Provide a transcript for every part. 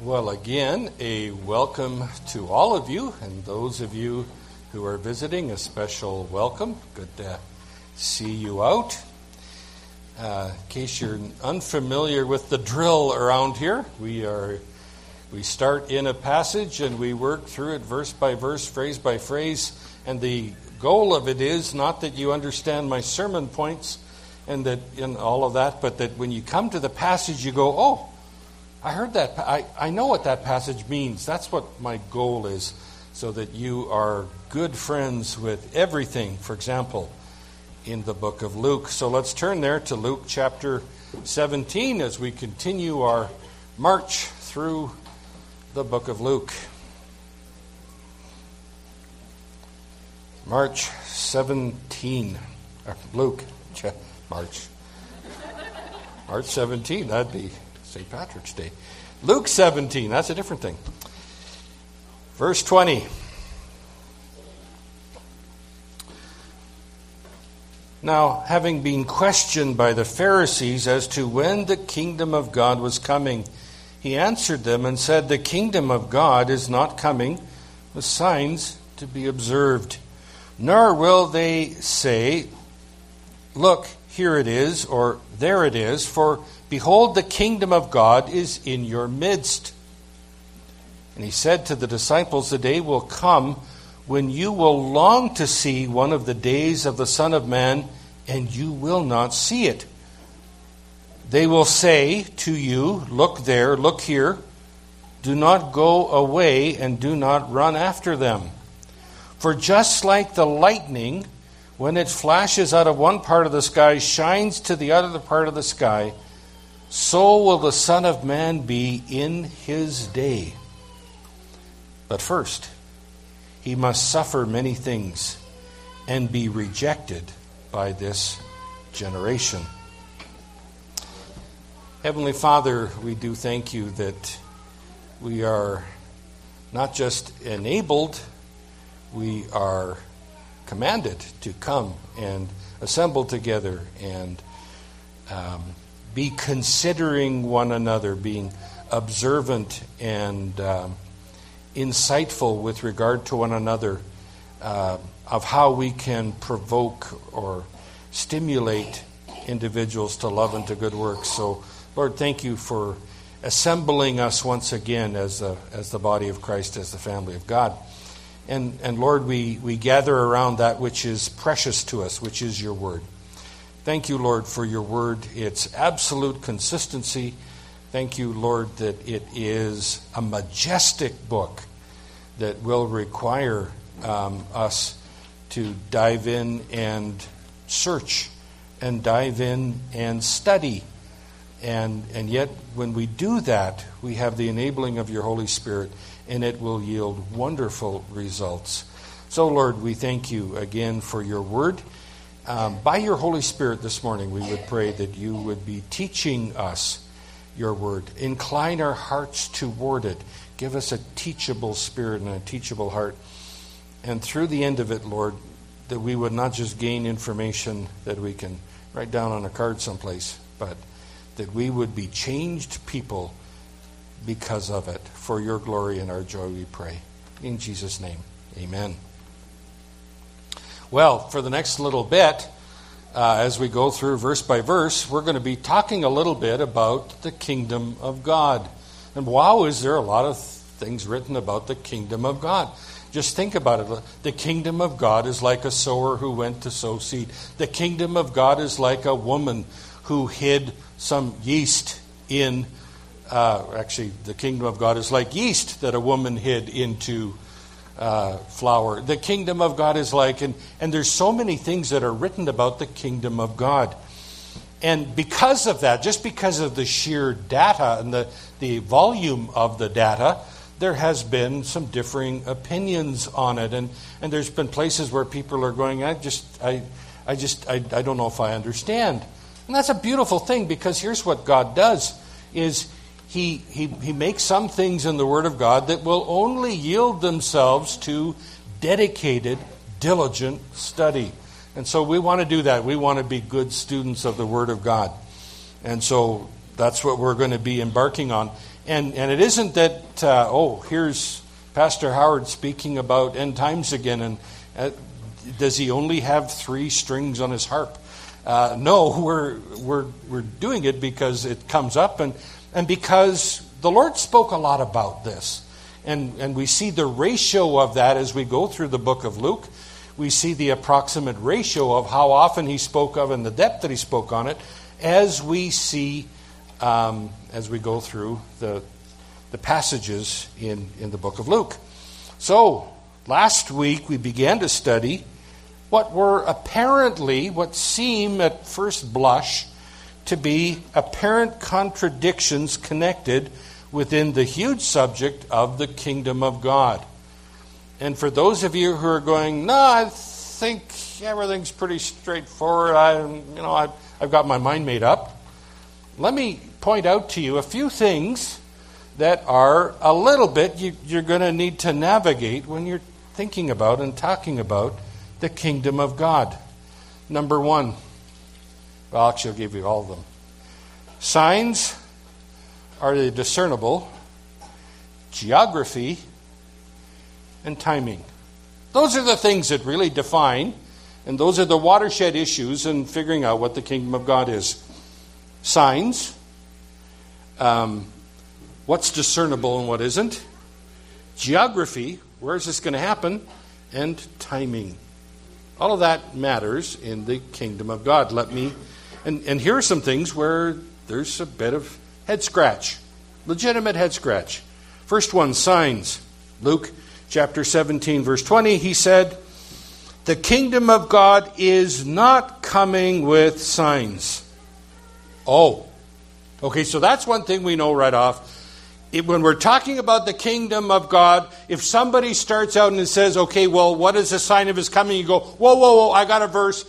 Well, again, a welcome to all of you, and those of you who are visiting, a special welcome. Good to see you out. In case you're unfamiliar with the drill around here, we start in a passage and we work through it verse by verse, phrase by phrase, and the goal of it is not that you understand my sermon points and that in all of that, but that when you come to the passage, you go, oh, I heard that. I know what that passage means. That's what my goal is, so that you are good friends with everything, for example, in the book of Luke. So let's turn there to Luke chapter 17 as we continue our march through the book of Luke. March 17, that'd be St. Patrick's Day. Luke 17, that's a different thing. Verse 20. Now, having been questioned by the Pharisees as to when the kingdom of God was coming, he answered them and said, "The kingdom of God is not coming with signs to be observed, nor will they say, 'Look, here it is,' or 'There it is,' for behold, the kingdom of God is in your midst." And he said to the disciples, "The day will come when you will long to see one of the days of the Son of Man, and you will not see it. They will say to you, 'Look there, look here.' Do not go away and do not run after them. For just like the lightning, when it flashes out of one part of the sky, shines to the other part of the sky, so will the Son of Man be in his day. But first, he must suffer many things and be rejected by this generation." Heavenly Father, we do thank you that we are not just enabled, we are commanded to come and assemble together and be considering one another, being observant and insightful with regard to one another, of how we can provoke or stimulate individuals to love and to good works. So, Lord, thank you for assembling us once again as the body of Christ, as the family of God. And Lord, we gather around that which is precious to us, which is your word. Thank you, Lord, for your word, its absolute consistency. Thank you, Lord, that it is a majestic book that will require us to dive in and search and dive in and study. And yet, when we do that, we have the enabling of your Holy Spirit, and it will yield wonderful results. So, Lord, we thank you again for your word. By your Holy Spirit this morning, we would pray that you would be teaching us your word. Incline our hearts toward it. Give us a teachable spirit and a teachable heart. And through the end of it, Lord, that we would not just gain information that we can write down on a card someplace, but that we would be changed people because of it. For your glory and our joy, we pray. In Jesus' name, amen. Well, for the next little bit, as we go through verse by verse, we're going to be talking a little bit about the kingdom of God. And wow, is there a lot of things written about the kingdom of God. Just think about it. The kingdom of God is like a sower who went to sow seed. The kingdom of God is like a woman who hid some yeast in... Actually, the kingdom of God is like yeast that a woman hid into flour. The kingdom of God is like, and there's so many things that are written about the kingdom of God. And because of that, just because of the sheer data and the volume of the data, there has been some differing opinions on it. And there's been places where people are going, I don't know if I understand. And that's a beautiful thing, because here's what God does is he makes some things in the Word of God that will only yield themselves to dedicated, diligent study. And so we want to do that. We want to be good students of the Word of God. And so that's what we're going to be embarking on. And it isn't that, here's Pastor Howard speaking about end times again, and does he only have three strings on his harp? No, we're doing it because it comes up, and because the Lord spoke a lot about this. And we see the ratio of that as we go through the book of Luke. We see the approximate ratio of how often he spoke of and the depth that he spoke on it as we see, as we go through the passages in the book of Luke. So, last week we began to study what were apparently, what seem at first blush, to be apparent contradictions connected within the huge subject of the kingdom of God. And for those of you who are going, no, I think everything's pretty straightforward, I've got my mind made up, let me point out to you a few things that are a little bit you're going to need to navigate when you're thinking about and talking about the kingdom of God. Number one, well, actually, I'll give you all of them. Signs, are they discernible? Geography and timing. Those are the things that really define, and those are the watershed issues in figuring out what the kingdom of God is. Signs, what's discernible and what isn't. Geography, where is this going to happen? And timing. All of that matters in the kingdom of God. And here are some things where there's a bit of head scratch. Legitimate head scratch. First one, signs. Luke chapter 17, verse 20, he said, "The kingdom of God is not coming with signs." Oh. Okay, so that's one thing we know right off. When we're talking about the kingdom of God, if somebody starts out and says, okay, well, what is the sign of his coming? You go, whoa, I got a verse.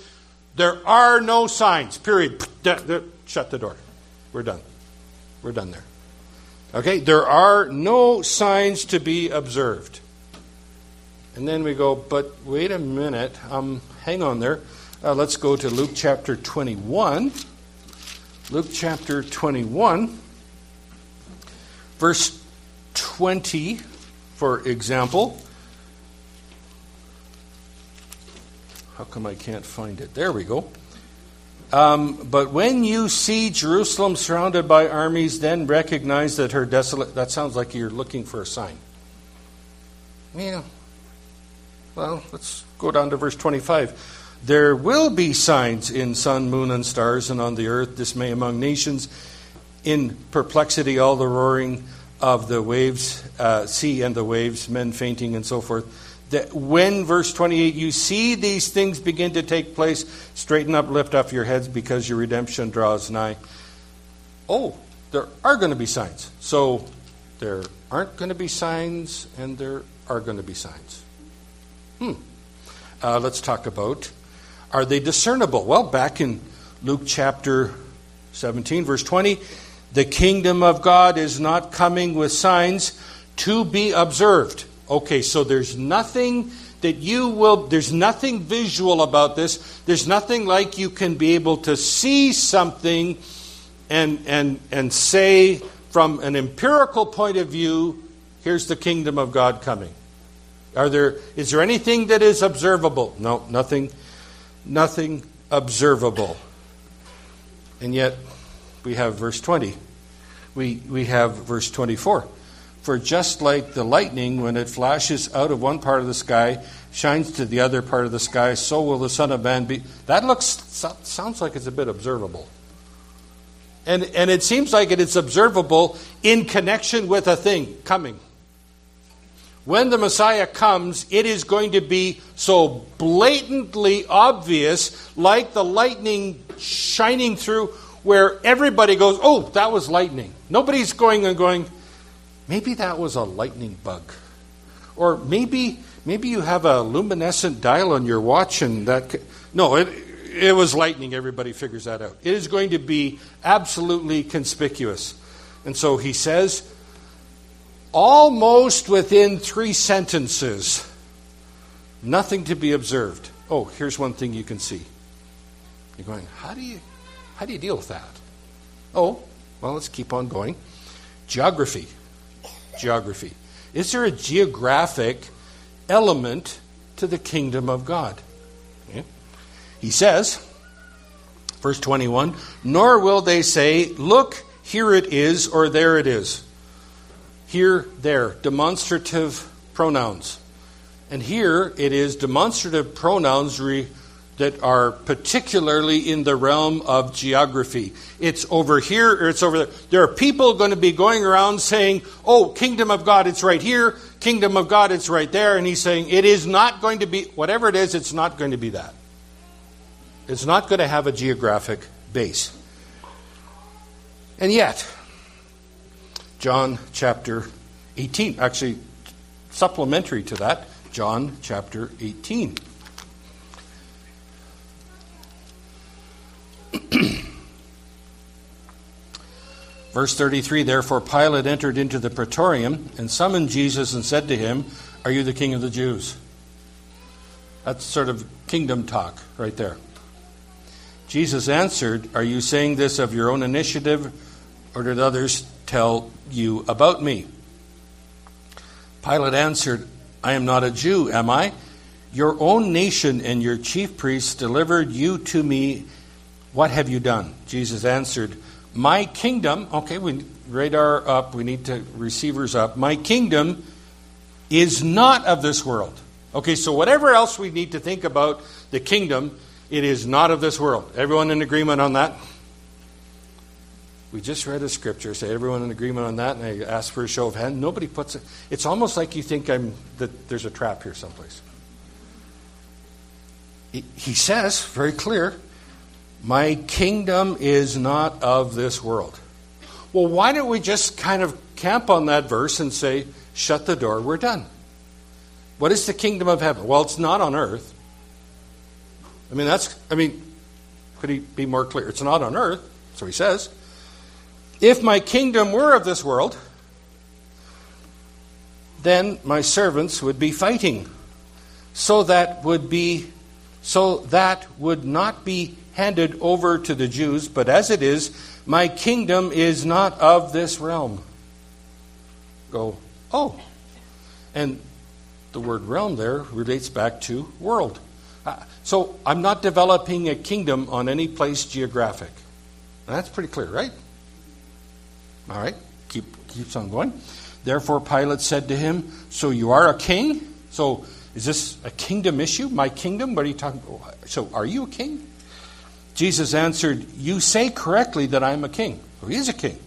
There are no signs, period. Shut the door. We're done there. Okay, there are no signs to be observed. And then we go, but wait a minute. Hang on there. Let's go to Luke chapter 21. Luke chapter 21. Verse 20, for example. How come I can't find it? There we go. But when you see Jerusalem surrounded by armies, then recognize that her desolate... That sounds like you're looking for a sign. Yeah. Well, let's go down to verse 25. There will be signs in sun, moon, and stars, and on the earth, dismay among nations. In perplexity, all the roaring of the waves, sea and the waves, men fainting and so forth. That when, verse 28, you see these things begin to take place, straighten up, lift up your heads, because your redemption draws nigh. Oh, there are going to be signs. So there aren't going to be signs, and there are going to be signs. Let's talk about, are they discernible? Well, back in Luke chapter 17, verse 20, the kingdom of God is not coming with signs to be observed. Okay, so there's nothing visual about this. There's nothing like you can be able to see something and say from an empirical point of view, here's the kingdom of God coming. Is there anything that is observable? No, nothing observable. And yet, we have verse 20. We have verse 24. For just like the lightning, when it flashes out of one part of the sky, shines to the other part of the sky, so will the Son of Man be... That sounds like it's a bit observable. And it seems like it is observable in connection with a thing coming. When the Messiah comes, it is going to be so blatantly obvious, like the lightning shining through, where everybody goes, oh, that was lightning. Nobody's going, maybe that was a lightning bug. Or maybe you have a luminescent dial on your watch and that... No, it was lightning. Everybody figures that out. It is going to be absolutely conspicuous. And so he says, almost within three sentences, nothing to be observed. Oh, here's one thing you can see. You're going, how do you deal with that? Oh, well, let's keep on going. Geography. Is there a geographic element to the kingdom of God? Yeah. He says, verse 21, nor will they say, look, here it is, or there it is. Here, there, demonstrative pronouns. And here it is demonstrative pronouns that are particularly in the realm of geography. It's over here or it's over there. There are people going to be going around saying, oh, kingdom of God, it's right here. Kingdom of God, it's right there. And he's saying it is not going to be, whatever it is, it's not going to be that. It's not going to have a geographic base. And yet, John chapter 18, actually supplementary to that, John chapter 18. Verse 33, therefore Pilate entered into the praetorium and summoned Jesus and said to him, are you the king of the Jews? That's sort of kingdom talk right there. Jesus answered, are you saying this of your own initiative, or did others tell you about me? Pilate answered, I am not a Jew, am I? Your own nation and your chief priests delivered you to me. What have you done? Jesus answered, my kingdom, okay, we radar up, we need to receivers up. My kingdom is not of this world. Okay, so whatever else we need to think about the kingdom, it is not of this world. Everyone in agreement on that? We just read a scripture, say everyone in agreement on that, and I ask for a show of hands. Nobody puts it. It's almost like you think that there's a trap here someplace. He says, very clear, my kingdom is not of this world. Well, why don't we just kind of camp on that verse and say, shut the door, we're done. What is the kingdom of heaven? Well, it's not on earth. Could he be more clear? It's not on earth, so he says. If my kingdom were of this world, then my servants would be fighting. So that would not be handed over to the Jews, but as it is, my kingdom is not of this realm. Go, oh. And the word realm there relates back to world. So I'm not developing a kingdom on any place geographic. And that's pretty clear, right? All right, keeps on going. Therefore Pilate said to him, so you are a king? So is this a kingdom issue? My kingdom? What are you talking about? So are you a king? Jesus answered, you say correctly that I am a king. So he is a king.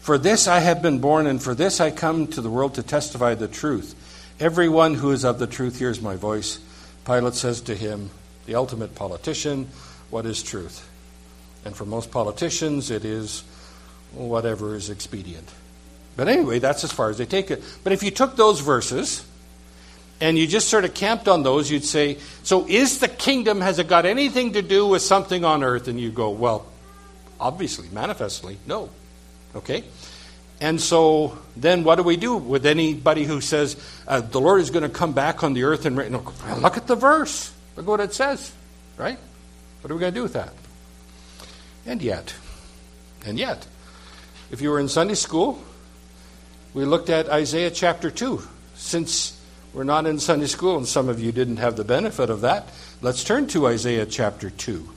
For this I have been born, and for this I come to the world to testify the truth. Everyone who is of the truth hears my voice. Pilate says to him, the ultimate politician, what is truth? And for most politicians, it is whatever is expedient. But anyway, that's as far as they take it. But if you took those verses and you just sort of camped on those, you'd say, so is the kingdom, has it got anything to do with something on earth? And you go, well, obviously, manifestly, no. Okay? And so then what do we do with anybody who says, the Lord is going to come back on the earth and look at the verse. Look what it says, right? What are we going to do with that? And yet, if you were in Sunday school, we looked at Isaiah chapter 2. Since we're not in Sunday school and some of you didn't have the benefit of that, let's turn to Isaiah chapter 2.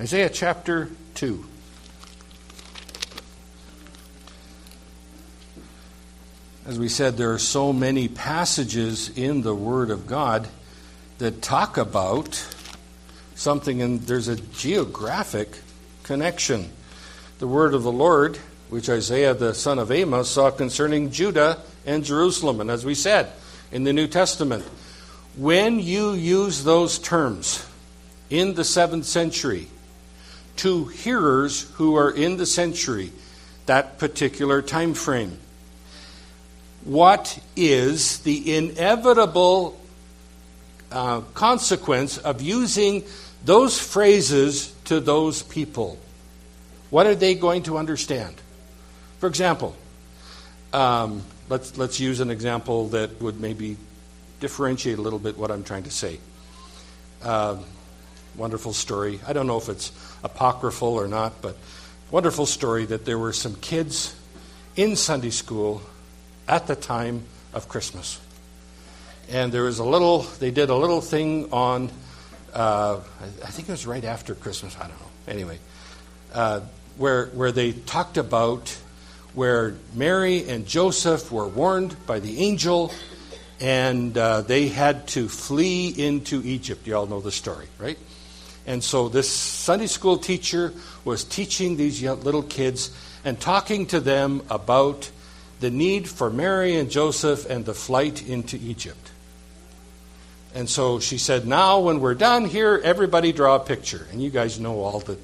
Isaiah chapter 2. As we said, there are so many passages in the Word of God that talk about something, and there's a geographic connection. The word of the Lord, which Isaiah the son of Amos saw concerning Judah and Jerusalem. And as we said in the New Testament, when you use those terms in the 7th century to hearers who are in the century, that particular time frame, what is the inevitable consequence of using those phrases to those people? What are they going to understand? For example, let's use an example that would maybe differentiate a little bit what I'm trying to say. Wonderful story. I don't know if it's apocryphal or not, but wonderful story that there were some kids in Sunday school at the time of Christmas. And there was they did a little thing on, I think it was right after Christmas, I don't know. Anyway, where they talked about where Mary and Joseph were warned by the angel, and they had to flee into Egypt. You all know the story, right? And so this Sunday school teacher was teaching these little kids and talking to them about the need for Mary and Joseph and the flight into Egypt. And so she said, now when we're done here, everybody draw a picture. And you guys know all the,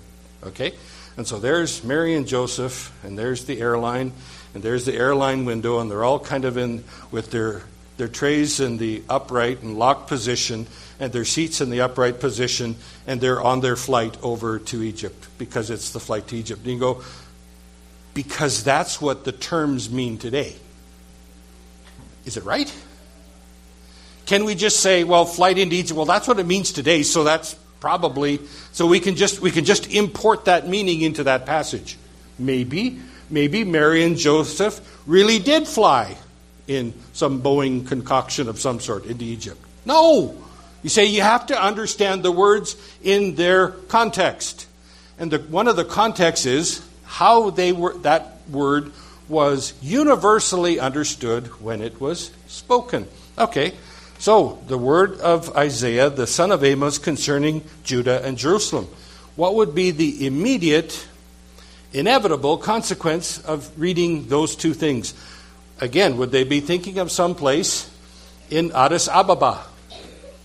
okay? And so there's Mary and Joseph, and there's the airline, and there's the airline window, and they're all kind of in with their trays in the upright and locked position, and their seats in the upright position, and they're on their flight over to Egypt, because it's the flight to Egypt. And you go, because that's what the terms mean today. Is it right? Can we just say, well, flight into Egypt, well, that's what it means today, so that's probably, so we can just import that meaning into that passage. Maybe Mary and Joseph really did fly in some Boeing concoction of some sort into Egypt. No! You say you have to understand the words in their context. And one of the contexts is how that word was universally understood when it was spoken. Okay. So, the word of Isaiah, the son of Amos, concerning Judah and Jerusalem. What would be the immediate, inevitable consequence of reading those two things? Again, would they be thinking of some place in Addis Ababa?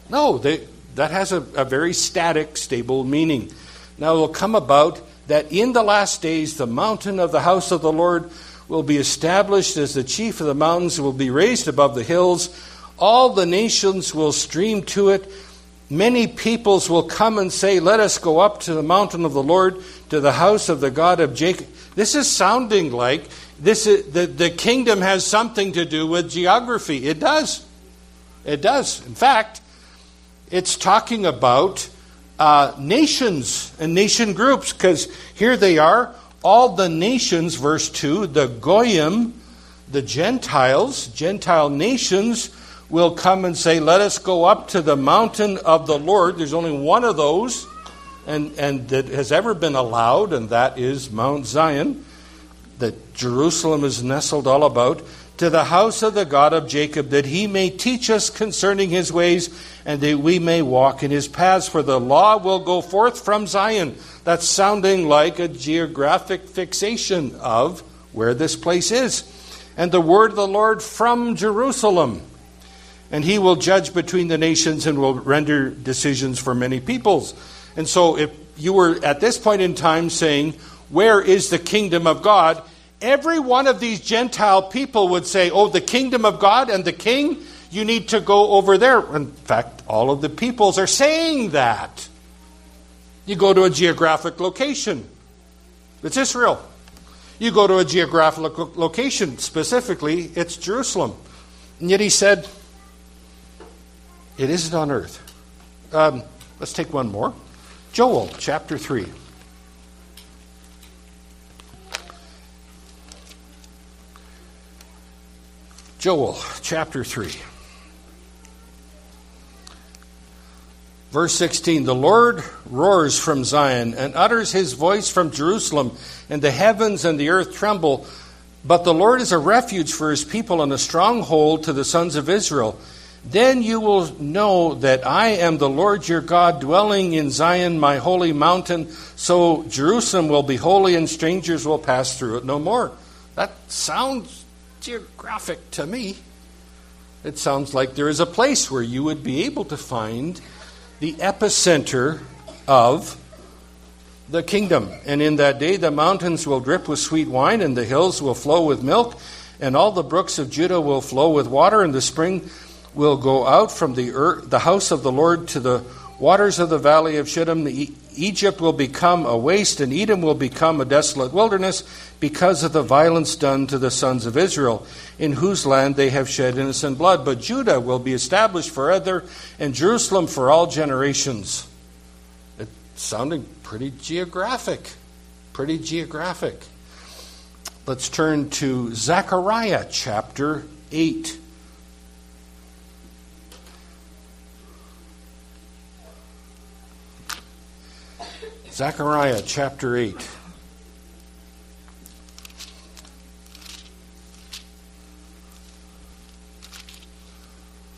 No, that has a very static, stable meaning. Now, it will come about that in the last days, the mountain of the house of the Lord will be established as the chief of the mountains, will be raised above the hills. All the nations will stream to it. Many peoples will come and say, let us go up to the mountain of the Lord, to the house of the God of Jacob. This is sounding like the kingdom has something to do with geography. It does. It does. In fact, it's talking about nations and nation groups, because here they are, all the nations, verse 2, the Goyim, the Gentiles, Gentile nations, will come and say, let us go up to the mountain of the Lord. There's only one of those and that has ever been allowed, and that is Mount Zion, that Jerusalem is nestled all about, to the house of the God of Jacob, that he may teach us concerning his ways, and that we may walk in his paths, for the law will go forth from Zion. That's sounding like a geographic fixation of where this place is. And the word of the Lord from Jerusalem. And he will judge between the nations and will render decisions for many peoples. And so if you were at this point in time saying, where is the kingdom of God? Every one of these Gentile people would say, oh, the kingdom of God and the king, you need to go over there. In fact, all of the peoples are saying that. You go to a geographic location. It's Israel. You go to a geographic location, specifically, it's Jerusalem. And yet he said, it isn't on earth. Let's take one more. Joel chapter 3. Joel chapter 3. Verse 16, the Lord roars from Zion and utters his voice from Jerusalem, and the heavens and the earth tremble. But the Lord is a refuge for his people and a stronghold to the sons of Israel. Then you will know that I am the Lord your God, dwelling in Zion, my holy mountain. So Jerusalem will be holy, and strangers will pass through it no more. That sounds geographic to me. It sounds like there is a place where you would be able to find the epicenter of the kingdom. And in that day the mountains will drip with sweet wine, and the hills will flow with milk, and all the brooks of Judah will flow with water, and the spring will go out from the house of the Lord to the waters of the valley of Shittim. Egypt will become a waste, and Edom will become a desolate wilderness because of the violence done to the sons of Israel, in whose land they have shed innocent blood. But Judah will be established forever, and Jerusalem for all generations. It's sounding pretty geographic. Pretty geographic. Let's turn to Zechariah chapter 8. Zechariah chapter 8.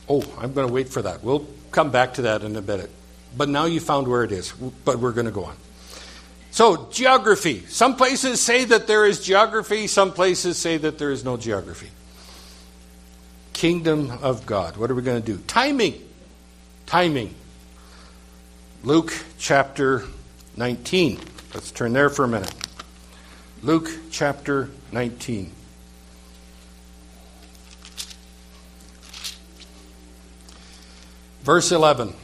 Oh, I'm going to wait for that. We'll come back to that in a minute. But now you found where it is. But we're going to go on. So, geography. Some places say that there is geography. Some places say that there is no geography. Kingdom of God. What are we going to do? Timing. Luke chapter 19. Let's turn there for a minute. Luke chapter 19. Verse 11.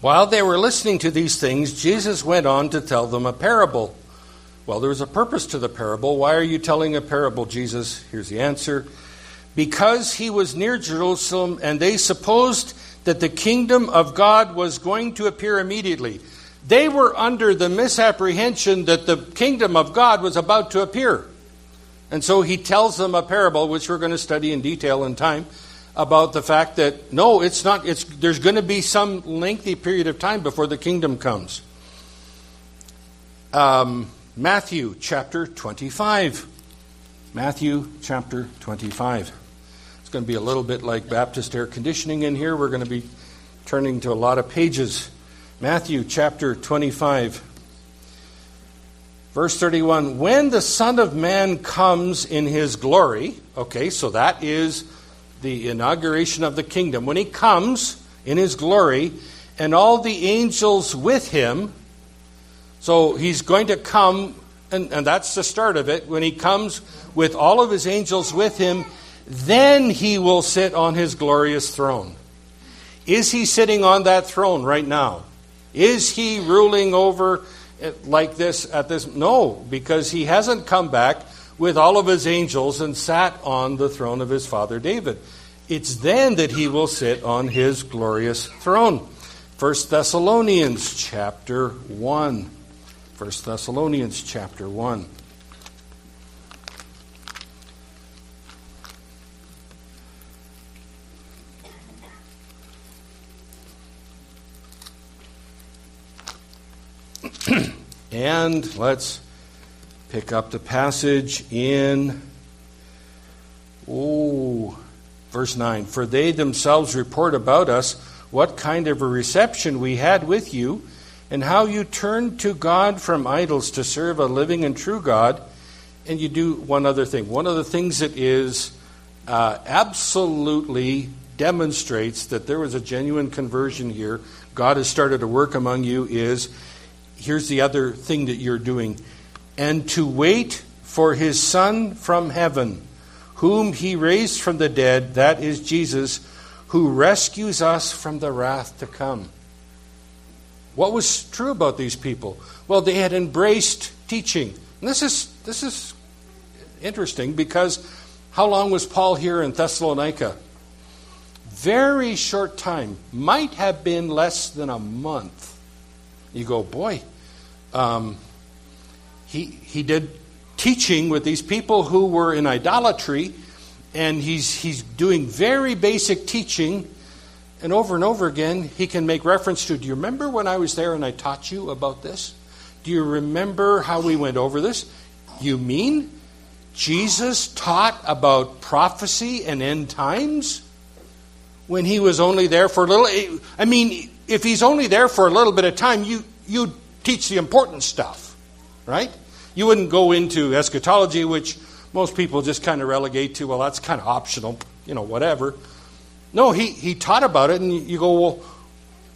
While they were listening to these things, Jesus went on to tell them a parable. Well, there was a purpose to the parable. Why are you telling a parable, Jesus? Here's the answer. Because he was near Jerusalem, and they supposed that the kingdom of God was going to appear immediately. They were under the misapprehension that the kingdom of God was about to appear. And so he tells them a parable, which we're going to study in detail in time, about the fact that, no, it's not. There's going to be some lengthy period of time before the kingdom comes. Matthew chapter 25. Matthew chapter 25. It's going to be a little bit like Baptist air conditioning in here. We're going to be turning to a lot of pages. Matthew chapter 25. Verse 31. When the Son of Man comes in his glory. Okay, so that is the inauguration of the kingdom. When he comes in his glory and all the angels with him, so he's going to come, and that's the start of it, when he comes with all of his angels with him, then he will sit on his glorious throne. Is he sitting on that throne right now? Is he ruling over it like this at this? No, because he hasn't come back with all of his angels and sat on the throne of his father David. It's then that he will sit on his glorious throne. 1 Thessalonians chapter 1. 1 Thessalonians chapter 1. And let's pick up the passage in verse 9. For they themselves report about us what kind of a reception we had with you, and how you turned to God from idols to serve a living and true God. And you do one other thing. One of the things that is absolutely demonstrates that there was a genuine conversion here. God has started to work among you is, here's the other thing that you're doing. And to wait for his Son from heaven, whom he raised from the dead, that is Jesus, who rescues us from the wrath to come. What was true about these people? Well, they had embraced teaching. And this is interesting, because how long was Paul here in Thessalonica? Very short time. Might have been less than a month. You go, boy, He did teaching with these people who were in idolatry, and he's doing very basic teaching, and over again he can make reference to, do you remember when I was there and I taught you about this? Do you remember how we went over this? You mean Jesus taught about prophecy and end times when he was only there for a little? I mean, if he's only there for a little bit of time, you teach the important stuff. Right? You wouldn't go into eschatology, which most people just kind of relegate to, well, that's kind of optional, whatever. No, he taught about it, and you go, well,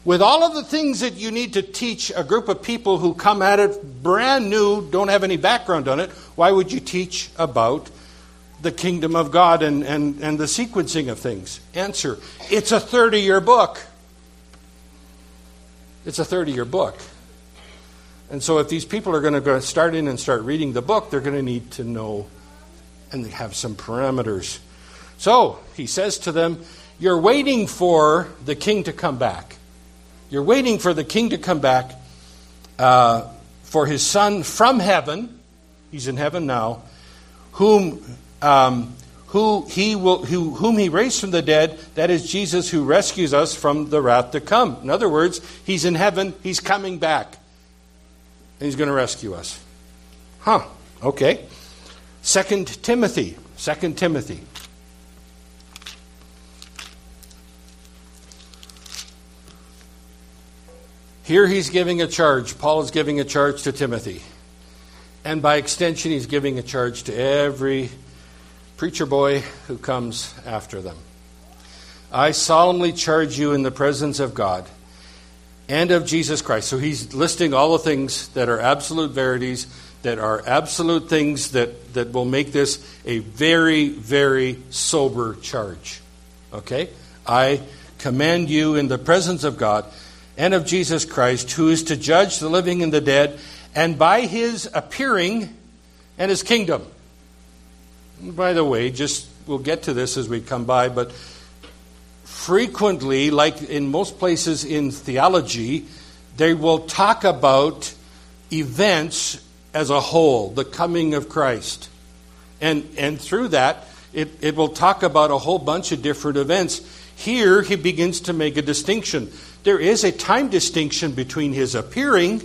with all of the things that you need to teach a group of people who come at it brand new, don't have any background on it, why would you teach about the kingdom of God and the sequencing of things? Answer, it's a 30-year book. It's a 30-year book. And so if these people are going to go start in and start reading the book, they're going to need to know and have some parameters. So he says to them, you're waiting for the king to come back. You're waiting for the king to come back for his Son from heaven, he's in heaven now, whom he raised from the dead, that is Jesus who rescues us from the wrath to come. In other words, he's in heaven, he's coming back, and he's going to rescue us. Huh, okay. 2 Timothy. Here he's giving a charge. Paul is giving a charge to Timothy. And by extension, he's giving a charge to every preacher boy who comes after them. I solemnly charge you in the presence of God and of Jesus Christ. So he's listing all the things that are absolute verities, that are absolute things that will make this a very, very sober charge. Okay? I command you in the presence of God and of Jesus Christ, who is to judge the living and the dead, and by his appearing and his kingdom. And by the way, we'll get to this as we come by, but frequently, like in most places in theology, they will talk about events as a whole, the coming of Christ. And through that, it will talk about a whole bunch of different events. Here, he begins to make a distinction. There is a time distinction between his appearing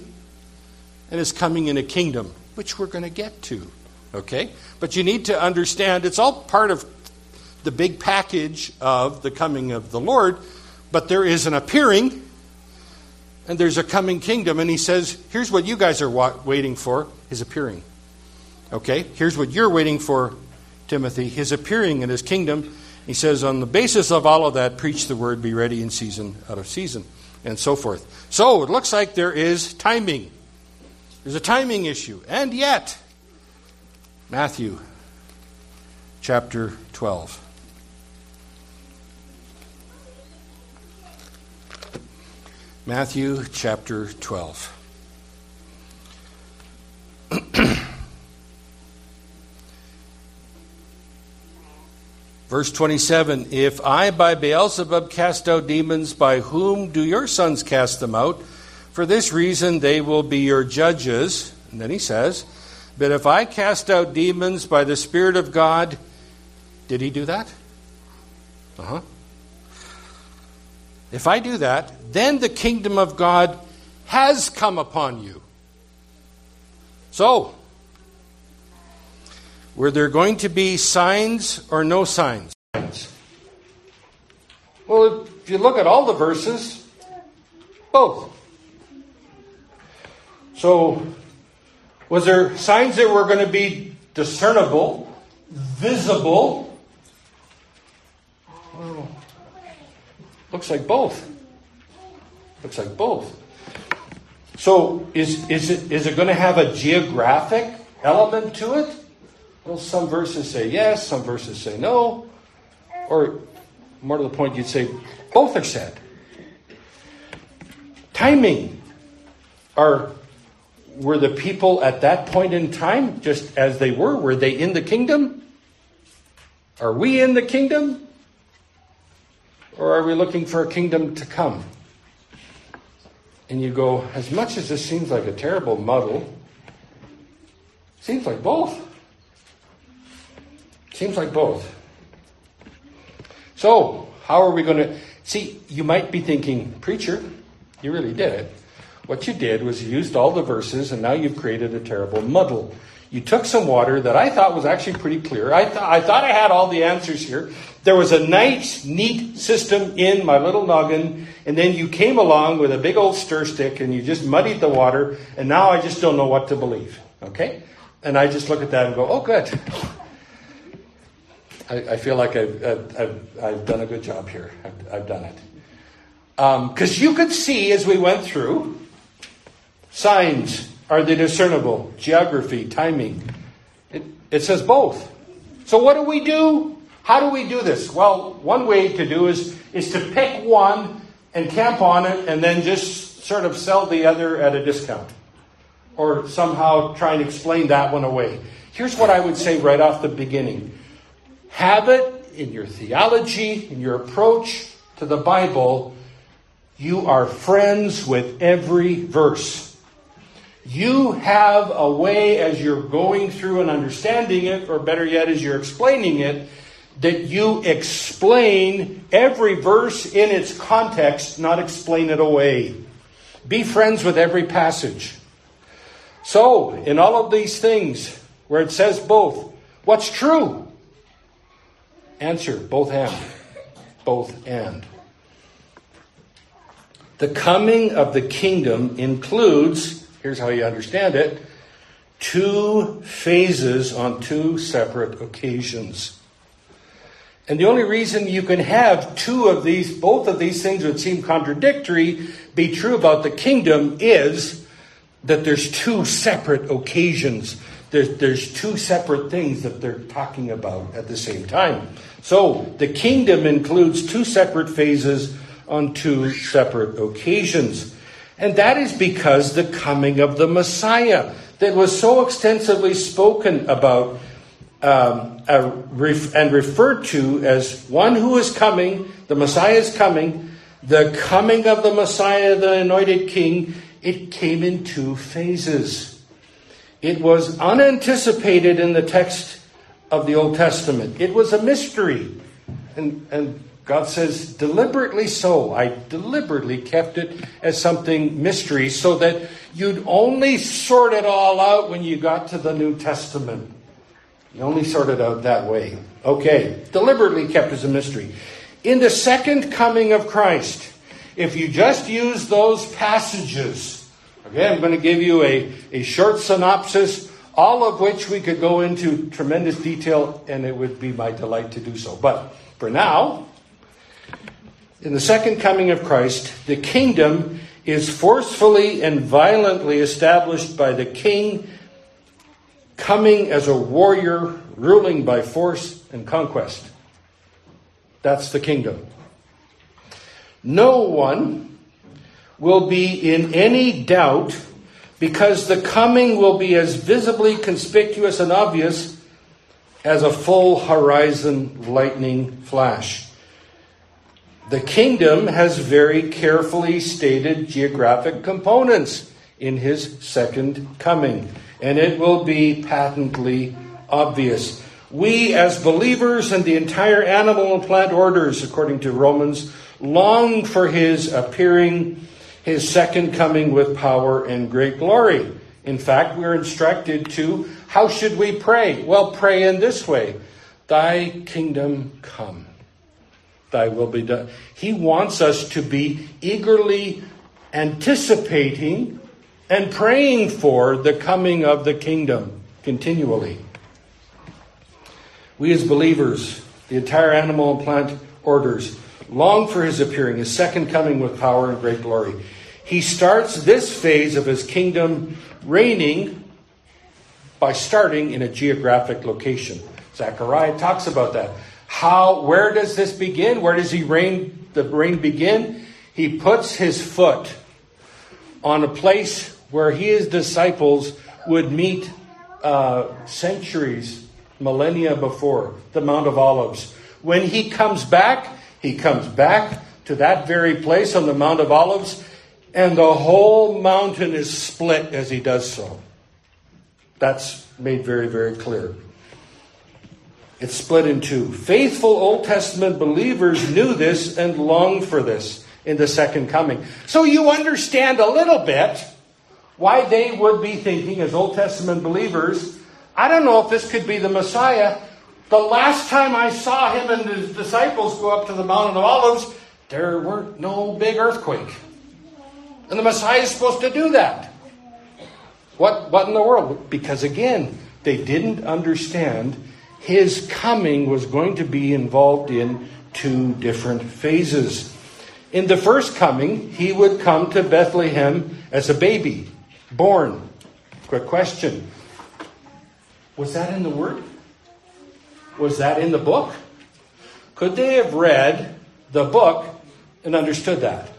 and his coming in a kingdom, which we're going to get to, okay? But you need to understand it's all part of the big package of the coming of the Lord, but there is an appearing and there's a coming kingdom. And he says, here's what you guys are waiting for, his appearing, okay? Here's what you're waiting for, Timothy, his appearing and his kingdom. He says, on the basis of all of that, preach the word, be ready in season, out of season, and so forth. So it looks like there is timing. There's a timing issue. And yet, Matthew chapter 12. Matthew chapter 12. Verse 27, if I by Beelzebub cast out demons, by whom do your sons cast them out? For this reason they will be your judges. And then he says, but if I cast out demons by the Spirit of God, did he do that? Uh-huh. If I do that, then the kingdom of God has come upon you. So, were there going to be signs or no signs? Well, if you look at all the verses, both. So, was there signs that were going to be discernible, visible? Well, looks like both. Looks like both. So, is it going to have a geographic element to it? Well, some verses say yes, some verses say no. Or, more to the point, you'd say both are said. Timing. Were the people at that point in time, just as they were they in the kingdom? Are we in the kingdom? Or are we looking for a kingdom to come? And you go, as much as this seems like a terrible muddle, seems like both. Seems like both. So, how are we going to... See, you might be thinking, preacher, you really did it. What you did was you used all the verses and now you've created a terrible muddle. You took some water that I thought was actually pretty clear. I thought I had all the answers here. There was a nice, neat system in my little noggin, and then you came along with a big old stir stick and you just muddied the water, and now I just don't know what to believe. Okay? And I just look at that and go, oh, good. I feel like I've done a good job here. I've done it. Because you could see as we went through, signs, are they discernible? Geography, timing. It says both. So what do we do? How do we do this? Well, one way to do is to pick one and camp on it and then just sort of sell the other at a discount. Or somehow try and explain that one away. Here's what I would say right off the beginning. Have it in your theology, in your approach to the Bible. You are friends with every verse. you have a way as you're going through and understanding it, or better yet, as you're explaining it, that you explain every verse in its context, not explain it away. Be friends with every passage. So, in all of these things, where it says both, what's true? Answer, both and. Both and. The coming of the kingdom includes, here's how you understand it, two phases on two separate occasions. And the only reason you can have two of these, both of these things that seem contradictory, be true about the kingdom is that there's two separate occasions. There's two separate things that they're talking about at the same time. So the kingdom includes two separate phases on two separate occasions. And that is because the coming of the Messiah that was so extensively spoken about and referred to as one who is coming, the Messiah is coming, the coming of the Messiah, the anointed king, it came in two phases. It was unanticipated in the text of the Old Testament. It was a mystery. And God says, deliberately so. I deliberately kept it as something mystery so that you'd only sort it all out when you got to the New Testament. You only sort it out that way. Okay, deliberately kept as a mystery. In the second coming of Christ, if you just use those passages, okay, I'm going to give you a short synopsis, all of which we could go into tremendous detail, and it would be my delight to do so. But for now, in the second coming of Christ, the kingdom is forcefully and violently established by the king, coming as a warrior, ruling by force and conquest. That's the kingdom. No one will be in any doubt because the coming will be as visibly conspicuous and obvious as a full horizon lightning flash. The kingdom has very carefully stated geographic components in his second coming, and it will be patently obvious. We as believers and the entire animal and plant orders, according to Romans, long for his appearing, his second coming with power and great glory. In fact, we're instructed to, how should we pray? Well, pray in this way. Thy kingdom come. Thy will be done. He wants us to be eagerly anticipating and praying for the coming of the kingdom continually. We as believers, the entire animal and plant orders, long for his appearing, his second coming with power and great glory. He starts this phase of his kingdom reigning by starting in a geographic location. Zechariah talks about that. Where does this begin? Where does the reign begin? He puts his foot on a place where his disciples would meet centuries, millennia before, the Mount of Olives. When he comes back to that very place on the Mount of Olives, and the whole mountain is split as he does so. That's made very, very clear. It's split in two. Faithful Old Testament believers knew this and longed for this in the second coming. So you understand a little bit why they would be thinking as Old Testament believers, I don't know if this could be the Messiah. The last time I saw him and his disciples go up to the Mount of Olives, there weren't no big earthquake. And the Messiah is supposed to do that. What in the world? Because again, they didn't understand his coming was going to be involved in two different phases. In the first coming, he would come to Bethlehem as a baby, born. Quick question. Was that in the Word? Was that in the book? Could they have read the book and understood that?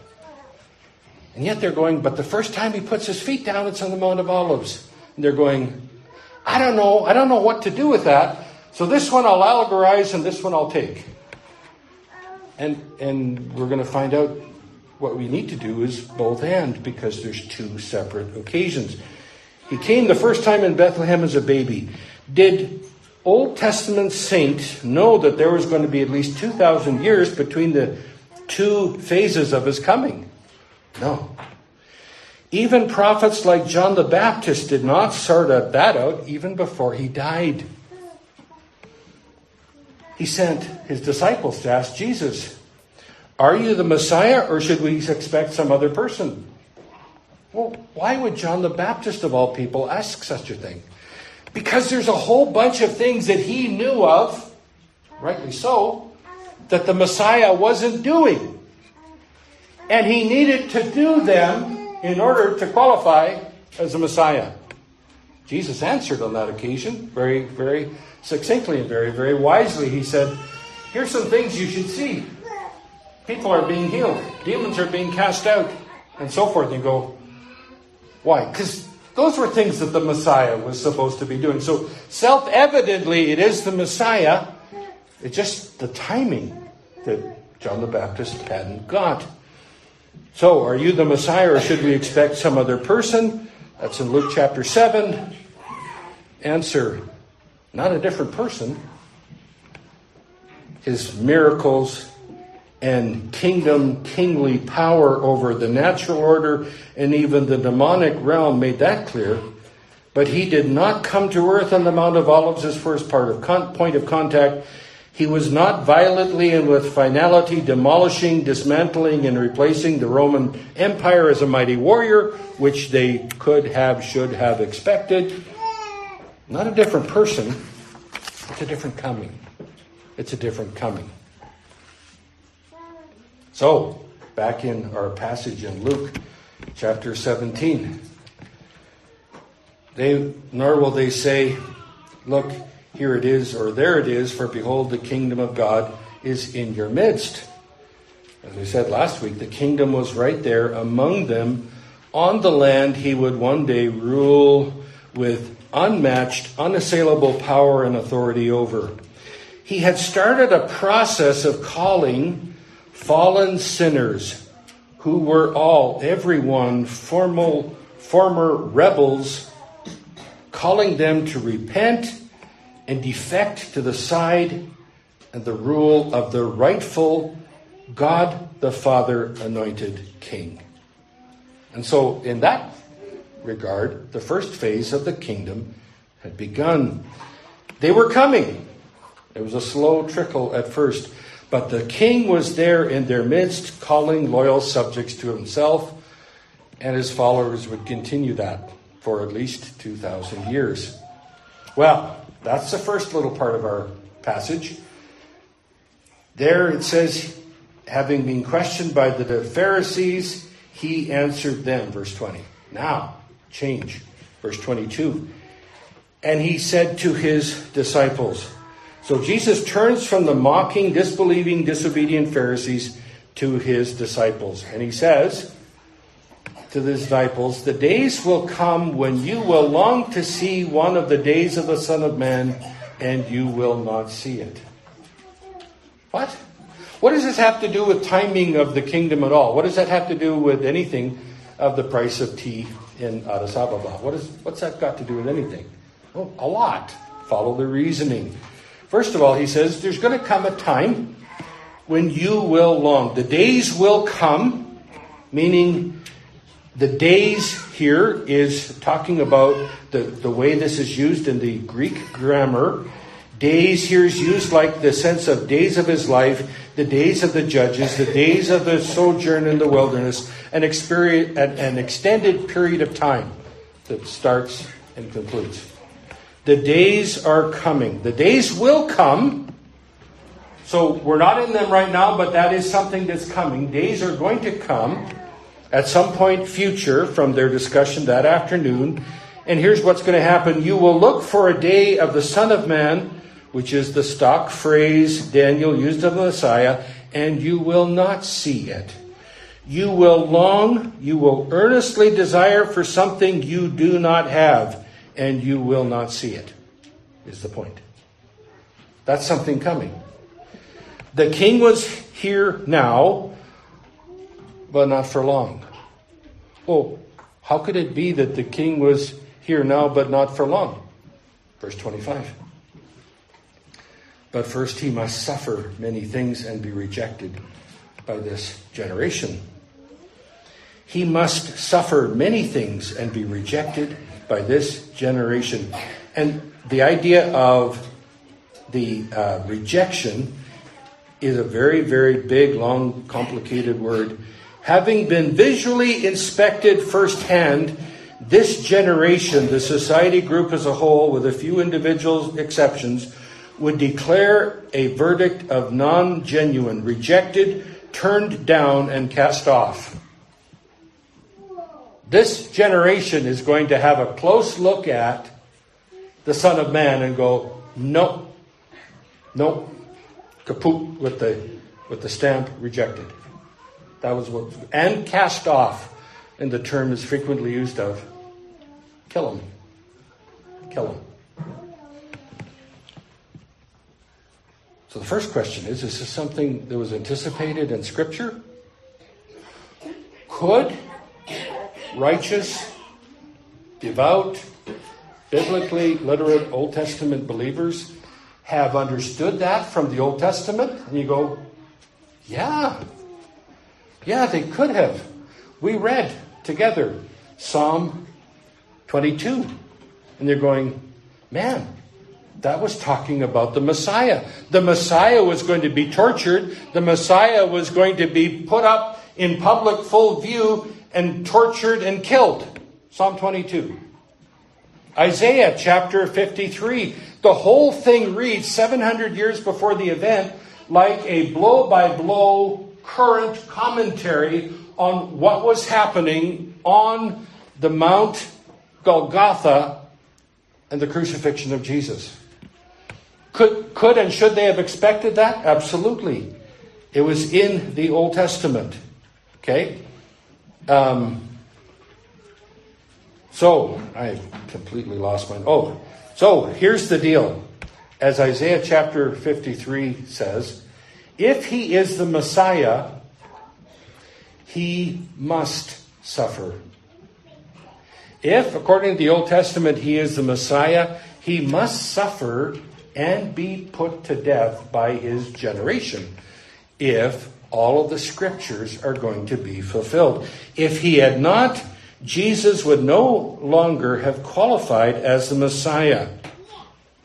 And yet they're going, but the first time he puts his feet down, it's on the Mount of Olives. And they're going, I don't know what to do with that. So this one I'll allegorize and this one I'll take. And we're going to find out what we need to do is both and, because there's two separate occasions. He came the first time in Bethlehem as a baby. Did Old Testament saints know that there was going to be at least 2,000 years between the two phases of his coming? No. Even prophets like John the Baptist did not sort that out even before he died. He sent his disciples to ask Jesus, "Are you the Messiah, or should we expect some other person?" Well, why would John the Baptist of all people ask such a thing? Because there's a whole bunch of things that he knew of, rightly so, that the Messiah wasn't doing. And he needed to do them in order to qualify as a Messiah. Jesus answered on that occasion very, very succinctly and very, very wisely. He said, "Here's some things you should see. People are being healed. Demons are being cast out," and so forth. And you go, why? Because those were things that the Messiah was supposed to be doing. So self-evidently, it is the Messiah. It's just the timing that John the Baptist hadn't got. So, are you the Messiah, or should we expect some other person? That's in Luke chapter 7. Answer, not a different person. His miracles and kingly power over the natural order and even the demonic realm made that clear. But he did not come to earth on the Mount of Olives as first point of contact. He was not violently and with finality demolishing, dismantling, and replacing the Roman Empire as a mighty warrior, which they should have expected. Not a different person. It's a different coming. It's a different coming. So, back in our passage in Luke chapter 17. Nor will they say, "Look, here it is," or "there it is, for behold, the kingdom of God is in your midst." As we said last week, the kingdom was right there among them on the land he would one day rule with unmatched, unassailable power and authority over. He had started a process of calling fallen sinners who were former rebels, calling them to repent and defect to the side and the rule of the rightful God the Father anointed King. And so in that regard, the first phase of the kingdom had begun. They were coming. It was a slow trickle at first, but the King was there in their midst, calling loyal subjects to himself, and his followers would continue that for at least 2,000 years. Well, that's the first little part of our passage. There it says, having been questioned by the Pharisees, he answered them, verse 20. Now, change, verse 22. And he said to his disciples. So Jesus turns from the mocking, disbelieving, disobedient Pharisees to his disciples. And he says to the disciples, "The days will come when you will long to see one of the days of the Son of Man, and you will not see it." What? What does this have to do with timing of the kingdom at all? What does that have to do with anything of the price of tea in Addis Ababa? What's that got to do with anything? Well, a lot. Follow the reasoning. First of all, he says, there's going to come a time when you will long. The days will come, meaning the days here is talking about the way this is used in the Greek grammar. Days here is used like the sense of days of his life, the days of the judges, the days of the sojourn in the wilderness, an extended period of time that starts and concludes. The days are coming. The days will come. So we're not in them right now, but that is something that's coming. Days are going to come at some point future from their discussion that afternoon. And here's what's going to happen. You will look for a day of the Son of Man, which is the stock phrase Daniel used of the Messiah, and you will not see it. You will long, you will earnestly desire for something you do not have, and you will not see it, is the point. That's something coming. The King was here now, but not for long. Well, how could it be that the King was here now, but not for long. Verse 25. But first he must suffer many things and be rejected by this generation. He must suffer many things and be rejected by this generation. And the idea of the rejection is a very, very big, long, complicated word. Having been visually inspected firsthand, this generation, the society group as a whole, with a few individual exceptions, would declare a verdict of non-genuine, rejected, turned down, and cast off. This generation is going to have a close look at the Son of Man and go, no, kaput with the stamp rejected. That was what, and cast off, and the term is frequently used of kill him. So the first question is this something that was anticipated in Scripture? Could righteous, devout, biblically literate Old Testament believers have understood that from the Old Testament? And you go, yeah, they could have. We read together Psalm 22, and they're going, man, that was talking about the Messiah. The Messiah was going to be tortured. The Messiah was going to be put up in public full view and tortured and killed. Psalm 22. Isaiah chapter 53. The whole thing reads 700 years before the event like a blow-by-blow current commentary on what was happening on the Mount Golgotha and the crucifixion of Jesus. Could and should they have expected that? Absolutely. It was in the Old Testament. Okay? So, I completely lost my... Oh, so here's the deal. As Isaiah chapter 53 says, if he is the Messiah, he must suffer. If, according to the Old Testament, he is the Messiah, he must suffer and be put to death by his generation if all of the Scriptures are going to be fulfilled. If he had not, Jesus would no longer have qualified as the Messiah.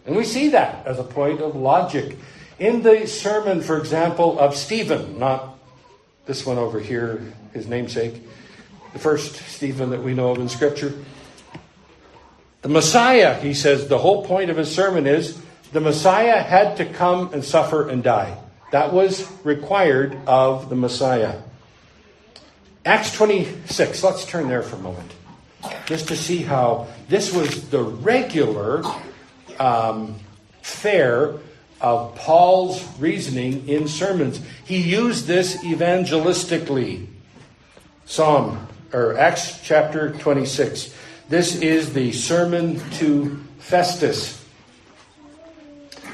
And we see that as a point of logic. In the sermon, for example, of Stephen, not this one over here, his namesake, the first Stephen that we know of in Scripture. The Messiah, he says, the whole point of his sermon is the Messiah had to come and suffer and die. That was required of the Messiah. Acts 26, let's turn there for a moment, just to see how this was the regular fare of Paul's reasoning in sermons. He used this evangelistically. Acts chapter 26. This is the sermon to Festus.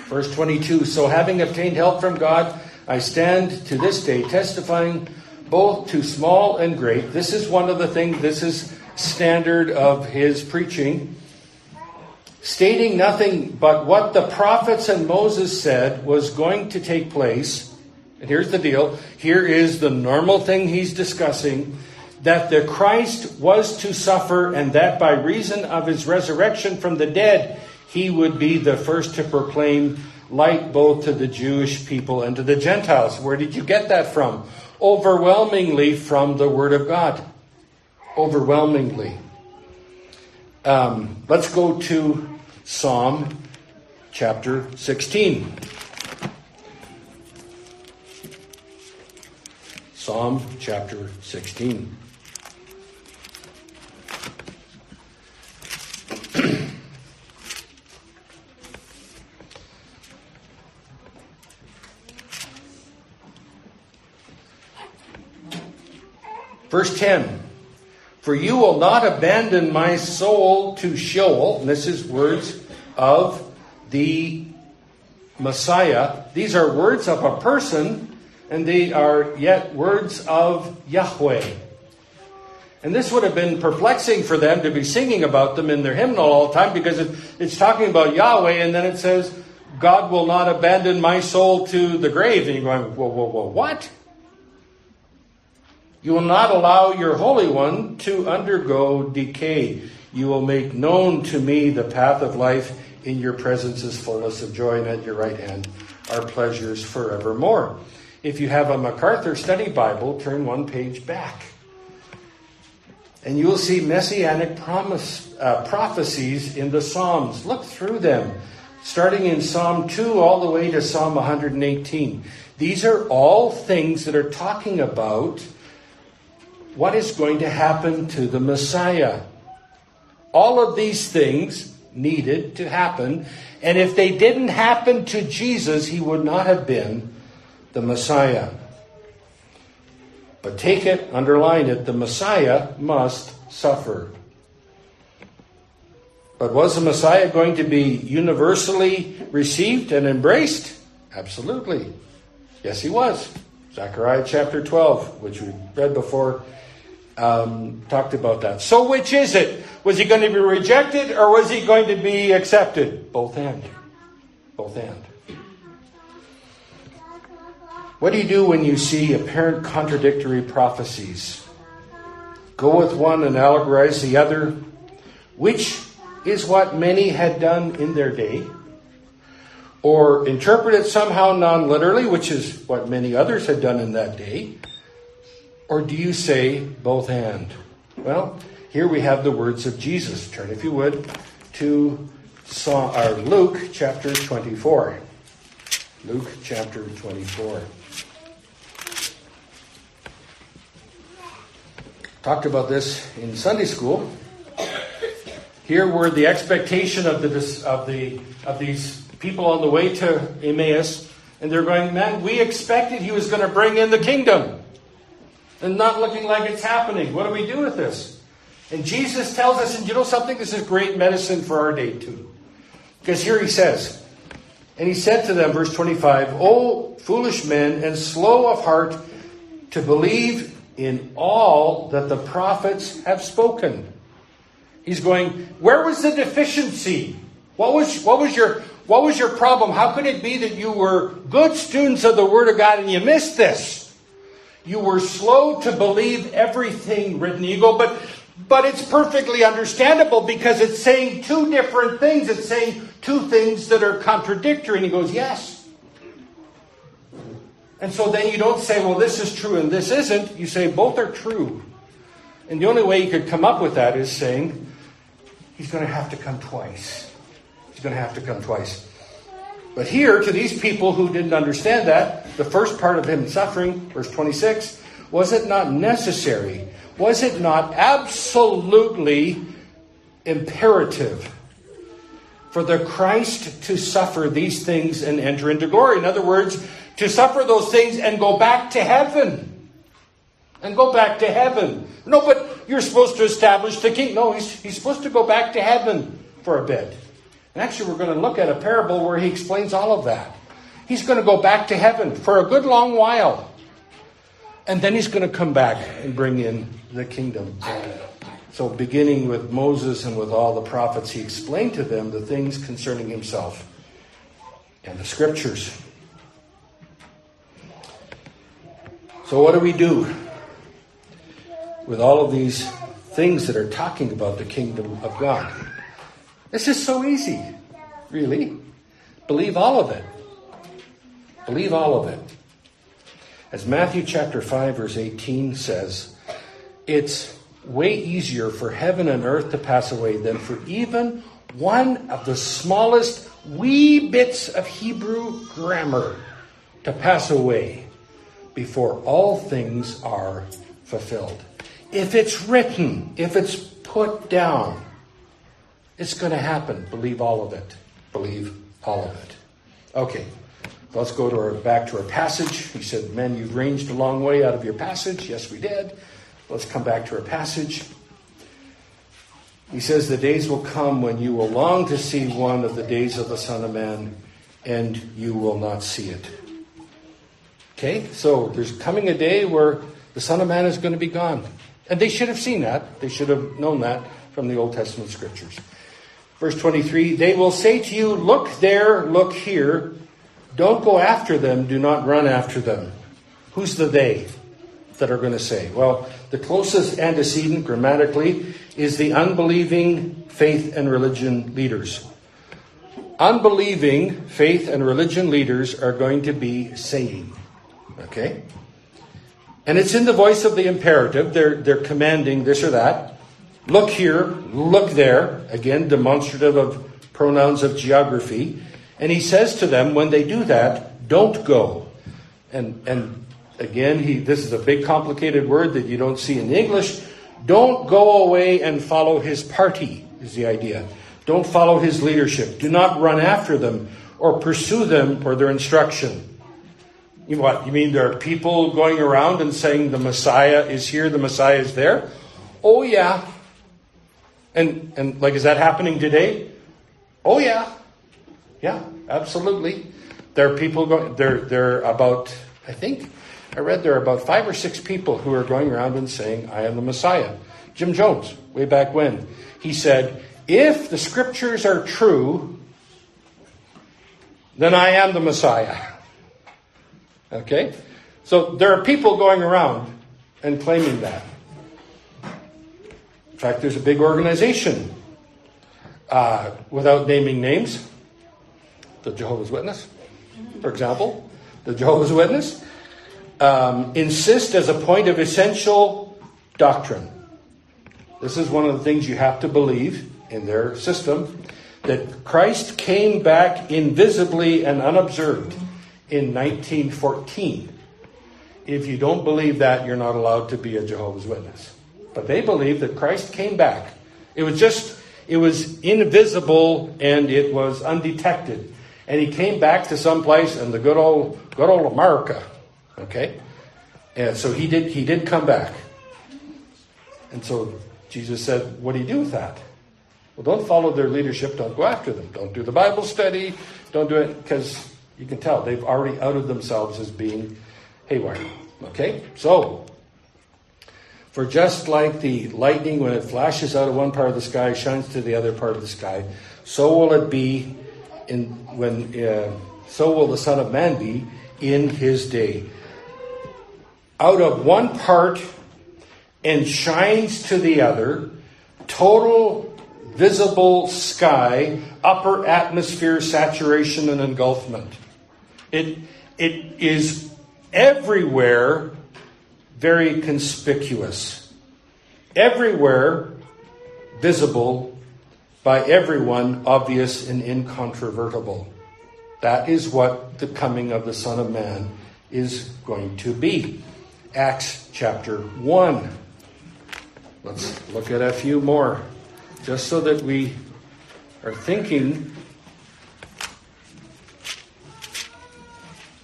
Verse 22, so having obtained help from God, I stand to this day testifying both to small and great. This is one of the things, this is standard of his preaching. Stating nothing but what the prophets and Moses said was going to take place. And here's the deal. Here is the normal thing he's discussing. That the Christ was to suffer and that by reason of his resurrection from the dead, he would be the first to proclaim light both to the Jewish people and to the Gentiles. Where did you get that from? Overwhelmingly from the Word of God. Overwhelmingly. Let's go to Psalm chapter 16. Psalm chapter 16. Verse 10, for you will not abandon my soul to Sheol. And this is words of the Messiah. These are words of a person, and they are yet words of Yahweh. And this would have been perplexing for them to be singing about them in their hymnal all the time, because it's talking about Yahweh, and then it says, God will not abandon my soul to the grave. And you're going, whoa, what? You will not allow your Holy One to undergo decay. You will make known to me the path of life. In your presence is fullness of joy, and at your right hand are pleasures forevermore. If you have a MacArthur Study Bible, turn one page back. And you will see messianic prophecies in the Psalms. Look through them, starting in Psalm 2 all the way to Psalm 118. These are all things that are talking about what is going to happen to the Messiah. All of these things needed to happen. And if they didn't happen to Jesus, he would not have been the Messiah. But take it, underline it, the Messiah must suffer. But was the Messiah going to be universally received and embraced? Absolutely. Yes, he was. Zechariah chapter 12, which we read before, talked about that. So which is it? Was he going to be rejected, or was he going to be accepted? Both and. What do you do when you see apparent contradictory prophecies? Go with one and allegorize the other, which is what many had done in their day, or interpret it somehow non-literally, which is what many others had done in that day, or do you say both and? Well, here we have the words of Jesus. Turn, if you would, to Luke chapter 24. Luke chapter 24. Talked about this in Sunday school. Here were the expectation of these people on the way to Emmaus, and they're going, man, we expected he was going to bring in the kingdom, and not looking like it's happening. What do we do with this? And Jesus tells us, and you know something? This is great medicine for our day too, because here he says, and he said to them, verse 25, "O foolish men and slow of heart to believe in all that the prophets have spoken." He's going, where was the deficiency? What was your problem? How could it be that you were good students of the Word of God and you missed this? You were slow to believe everything written. You go, but it's perfectly understandable, because it's saying two different things. It's saying two things that are contradictory. And he goes, yes. And so then you don't say, well, this is true and this isn't. You say both are true. And the only way you could come up with that is saying, he's going to have to come twice. He's going to have to come twice. But here, to these people who didn't understand that, the first part of him suffering, verse 26, was it not necessary? Was it not absolutely imperative for the Christ to suffer these things and enter into glory? In other words, to suffer those things and go back to heaven. And go back to heaven. No, but you're supposed to establish the kingdom. No, he's supposed to go back to heaven for a bit. And actually, we're going to look at a parable where he explains all of that. He's going to go back to heaven for a good long while. And then he's going to come back and bring in the kingdom. So beginning with Moses and with all the prophets, he explained to them the things concerning himself and the scriptures. So what do we do with all of these things that are talking about the kingdom of God? This is so easy, really. Believe all of it. Believe all of it. As Matthew chapter 5, verse 18 says, it's way easier for heaven and earth to pass away than for even one of the smallest wee bits of Hebrew grammar to pass away before all things are fulfilled. If it's written, if it's put down, it's going to happen. Believe all of it. Believe all of it. Okay, let's go back to our passage. He said, men, you've ranged a long way out of your passage. Yes, we did. Let's come back to our passage. He says, the days will come when you will long to see one of the days of the Son of Man, and you will not see it. Okay, so there's coming a day where the Son of Man is going to be gone. And they should have seen that. They should have known that from the Old Testament scriptures. Verse 23, they will say to you, look there, look here. Don't go after them. Do not run after them. Who's the they that are going to say? Well, the closest antecedent grammatically is the unbelieving faith and religion leaders. Unbelieving faith and religion leaders are going to be saying, okay? And it's in the voice of the imperative. They're commanding this or that. Look here, look there. Again, demonstrative of pronouns of geography. And he says to them, when they do that, don't go. And again, this is a big complicated word that you don't see in English. Don't go away and follow his party is the idea. Don't follow his leadership. Do not run after them or pursue them for their instruction. You know what? You mean there are people going around and saying the Messiah is here, the Messiah is there? Oh, yeah. And like, is that happening today? Oh, yeah. Yeah, absolutely. There are people going, there are about, I think, I read there are about 5 or 6 people who are going around and saying, I am the Messiah. Jim Jones, way back when, he said, if the scriptures are true, then I am the Messiah. Okay? So there are people going around and claiming that. In fact, there's a big organization, without naming names, the Jehovah's Witness, for example. The Jehovah's Witness insist as a point of essential doctrine. This is one of the things you have to believe in their system, that Christ came back invisibly and unobserved in 1914. If you don't believe that, you're not allowed to be a Jehovah's Witness. But they believe that Christ came back. It was invisible and it was undetected. And he came back to someplace in the good old America. Okay? And so he did come back. And so Jesus said, what do you do with that? Well, don't follow their leadership. Don't go after them. Don't do the Bible study. Don't do it, because you can tell they've already outed themselves as being haywire. Okay? So, for just like the lightning, when it flashes out of one part of the sky, shines to the other part of the sky, so will it be so will the Son of Man be in his day. Out of one part and shines to the other, total visible sky, upper atmosphere saturation and engulfment. It is everywhere very conspicuous. Everywhere visible by everyone, obvious and incontrovertible. That is what the coming of the Son of Man is going to be. Acts chapter 1. Let's look at a few more, just so that we are thinking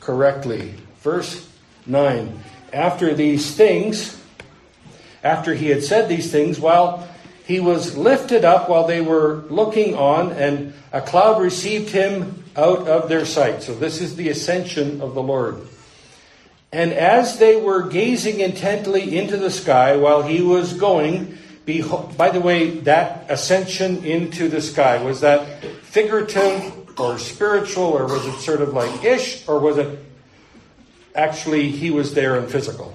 correctly. Verse 9. After he had said these things, while he was lifted up, while they were looking on, and a cloud received him out of their sight. So this is the ascension of the Lord. And as they were gazing intently into the sky while he was going, by the way, that ascension into the sky, was that figurative or spiritual, or was it sort of like ish, or was it actually he was there in physical?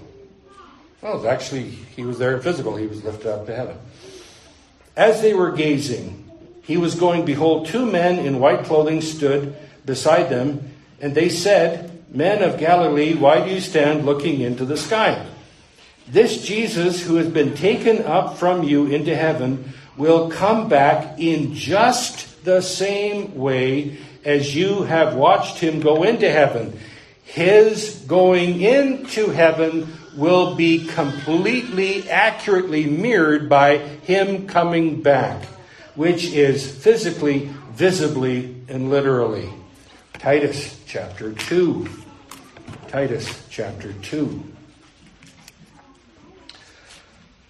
Well, it was actually he was there in physical. He was lifted up to heaven. As they were gazing, he was going, behold, 2 men in white clothing stood beside them, and they said, Men of Galilee, why do you stand looking into the sky? This Jesus who has been taken up from you into heaven will come back in just the same way as you have watched him go into heaven. His going into heaven will be completely, accurately mirrored by him coming back, which is physically, visibly, and literally. Titus chapter 2. Titus chapter 2.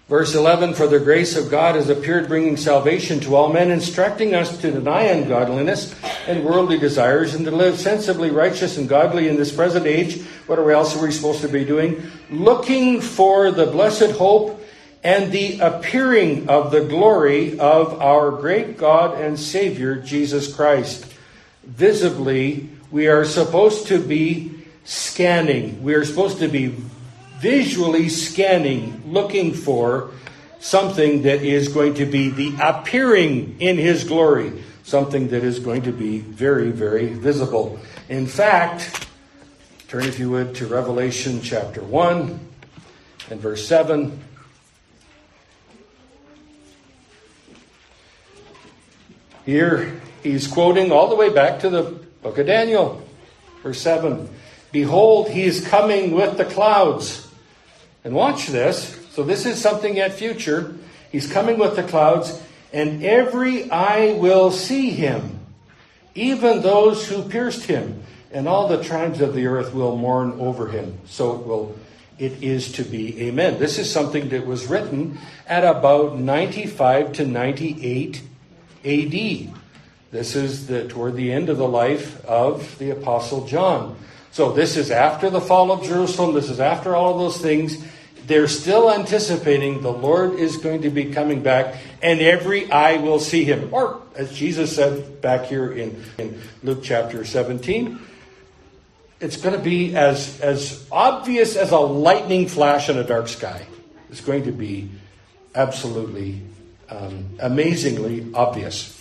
Verse 11, For the grace of God has appeared, bringing salvation to all men, instructing us to deny ungodliness and worldly desires, and to live sensibly righteous and godly in this present age. What else are we supposed to be doing? Looking for the blessed hope and the appearing of the glory of our great God and Savior, Jesus Christ. Visibly, we are supposed to be scanning. We are supposed to be visually scanning, looking for something that is going to be the appearing in His glory. Something that is going to be very, very visible. In fact, turn, if you would, to Revelation chapter 1 and verse 7. Here, he's quoting all the way back to the book of Daniel, verse 7. Behold, he is coming with the clouds. And watch this. So this is something yet future. He's coming with the clouds, and every eye will see him, even those who pierced him, and all the tribes of the earth will mourn over him. So it is to be. Amen. This is something that was written at about 95 to 98 A.D. This is toward the end of the life of the Apostle John. So this is after the fall of Jerusalem. This is after all of those things. They're still anticipating the Lord is going to be coming back, and every eye will see him. Or, as Jesus said back here in Luke chapter 17, it's going to be as obvious as a lightning flash in a dark sky. It's going to be absolutely amazingly obvious.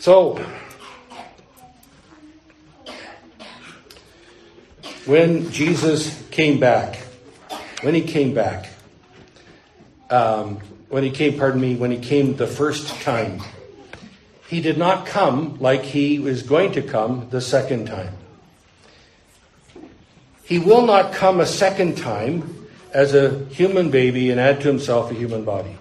So, when Jesus came back, when he came the first time, he did not come like he was going to come the second time. He will not come a second time as a human baby and add to himself a human body.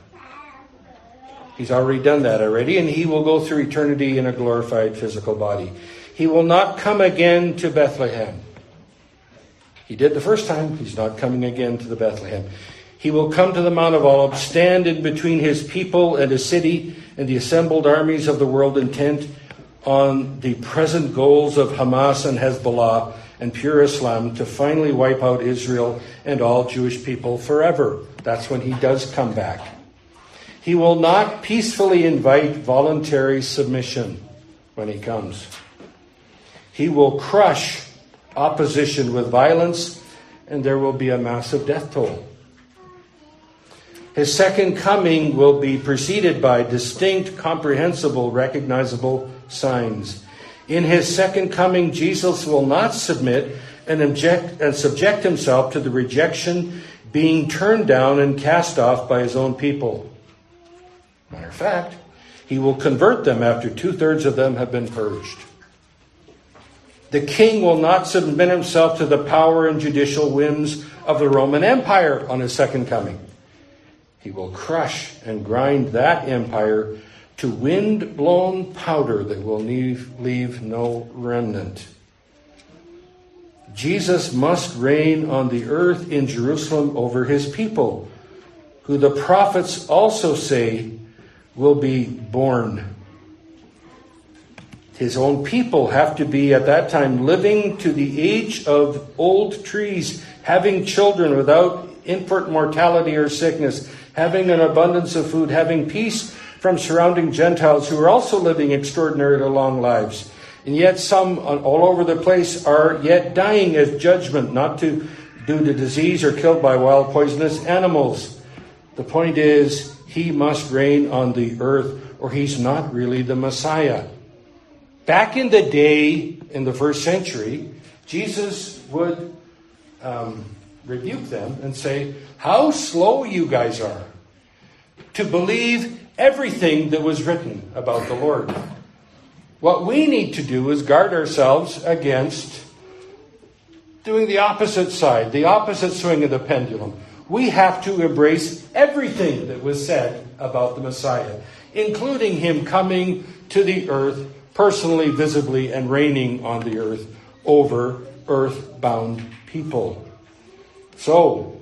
He's already done that already, and he will go through eternity in a glorified physical body. He will not come again to Bethlehem. He did the first time. He's not coming again to the Bethlehem. He will come to the Mount of Olives, stand in between his people and his city and the assembled armies of the world, intent on the present goals of Hamas and Hezbollah and pure Islam, to finally wipe out Israel and all Jewish people forever. That's when he does come back. He will not peacefully invite voluntary submission when he comes. He will crush opposition with violence, and there will be a massive death toll. His second coming will be preceded by distinct, comprehensible, recognizable signs. In his second coming, Jesus will not submit and subject himself to the rejection, being turned down and cast off by his own people. Matter of fact, he will convert them after 2/3 of them have been purged. The king will not submit himself to the power and judicial whims of the Roman Empire on his second coming. He will crush and grind that empire to wind-blown powder that will leave no remnant. Jesus must reign on the earth in Jerusalem over his people, who the prophets also say will be born. His own people have to be, at that time, living to the age of old trees, having children without infant mortality or sickness, having an abundance of food, having peace from surrounding Gentiles who are also living extraordinarily long lives. And yet some all over the place are yet dying as judgment, not due to disease or killed by wild poisonous animals. The point is, he must reign on the earth, or he's not really the Messiah. Back in the day, in the first century, Jesus would rebuke them and say, how slow you guys are to believe everything that was written about the Lord. What we need to do is guard ourselves against doing the opposite side, the opposite swing of the pendulum. We have to embrace everything that was said about the Messiah, including him coming to the earth personally, visibly, and reigning on the earth over earthbound people. So,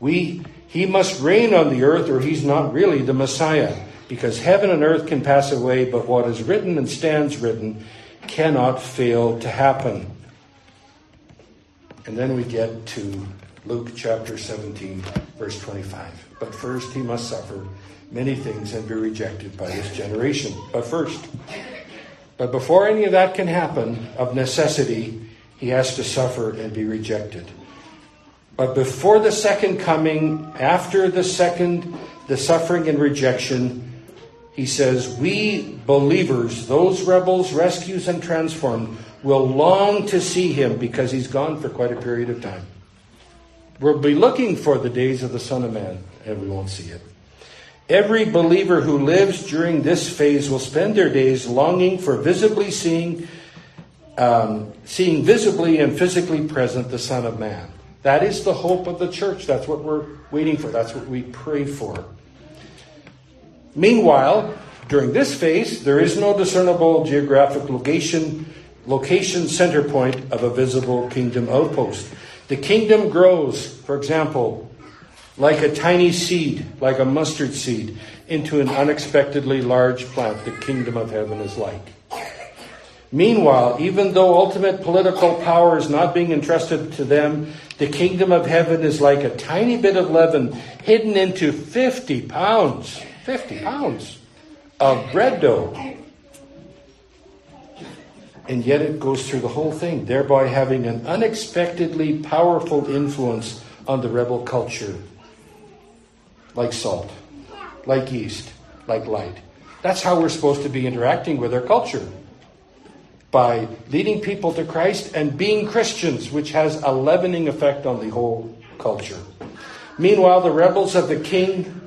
he must reign on the earth, or he's not really the Messiah, because heaven and earth can pass away, but what is written and stands written cannot fail to happen. And then we get to Luke chapter 17, verse 25. But first he must suffer many things and be rejected by this generation. But before any of that can happen, of necessity, he has to suffer and be rejected. But before the second coming, after the second, the suffering and rejection, he says, we believers, those rebels, rescues and transformed, will long to see him because he's gone for quite a period of time. We'll be looking for the days of the Son of Man, and we won't see it. Every believer who lives during this phase will spend their days longing for visibly seeing visibly and physically present the Son of Man. That is the hope of the church. That's what we're waiting for. That's what we pray for. Meanwhile, during this phase, there is no discernible geographic location center point of a visible kingdom outpost. The kingdom grows, for example, like a tiny seed, like a mustard seed, into an unexpectedly large plant. The kingdom of heaven is like. Meanwhile, even though ultimate political power is not being entrusted to them, the kingdom of heaven is like a tiny bit of leaven hidden into 50 pounds of bread dough. And yet it goes through the whole thing, thereby having an unexpectedly powerful influence on the rebel culture. Like salt, like yeast, like light. That's how we're supposed to be interacting with our culture. By leading people to Christ and being Christians, which has a leavening effect on the whole culture. Meanwhile, the rebels of the king...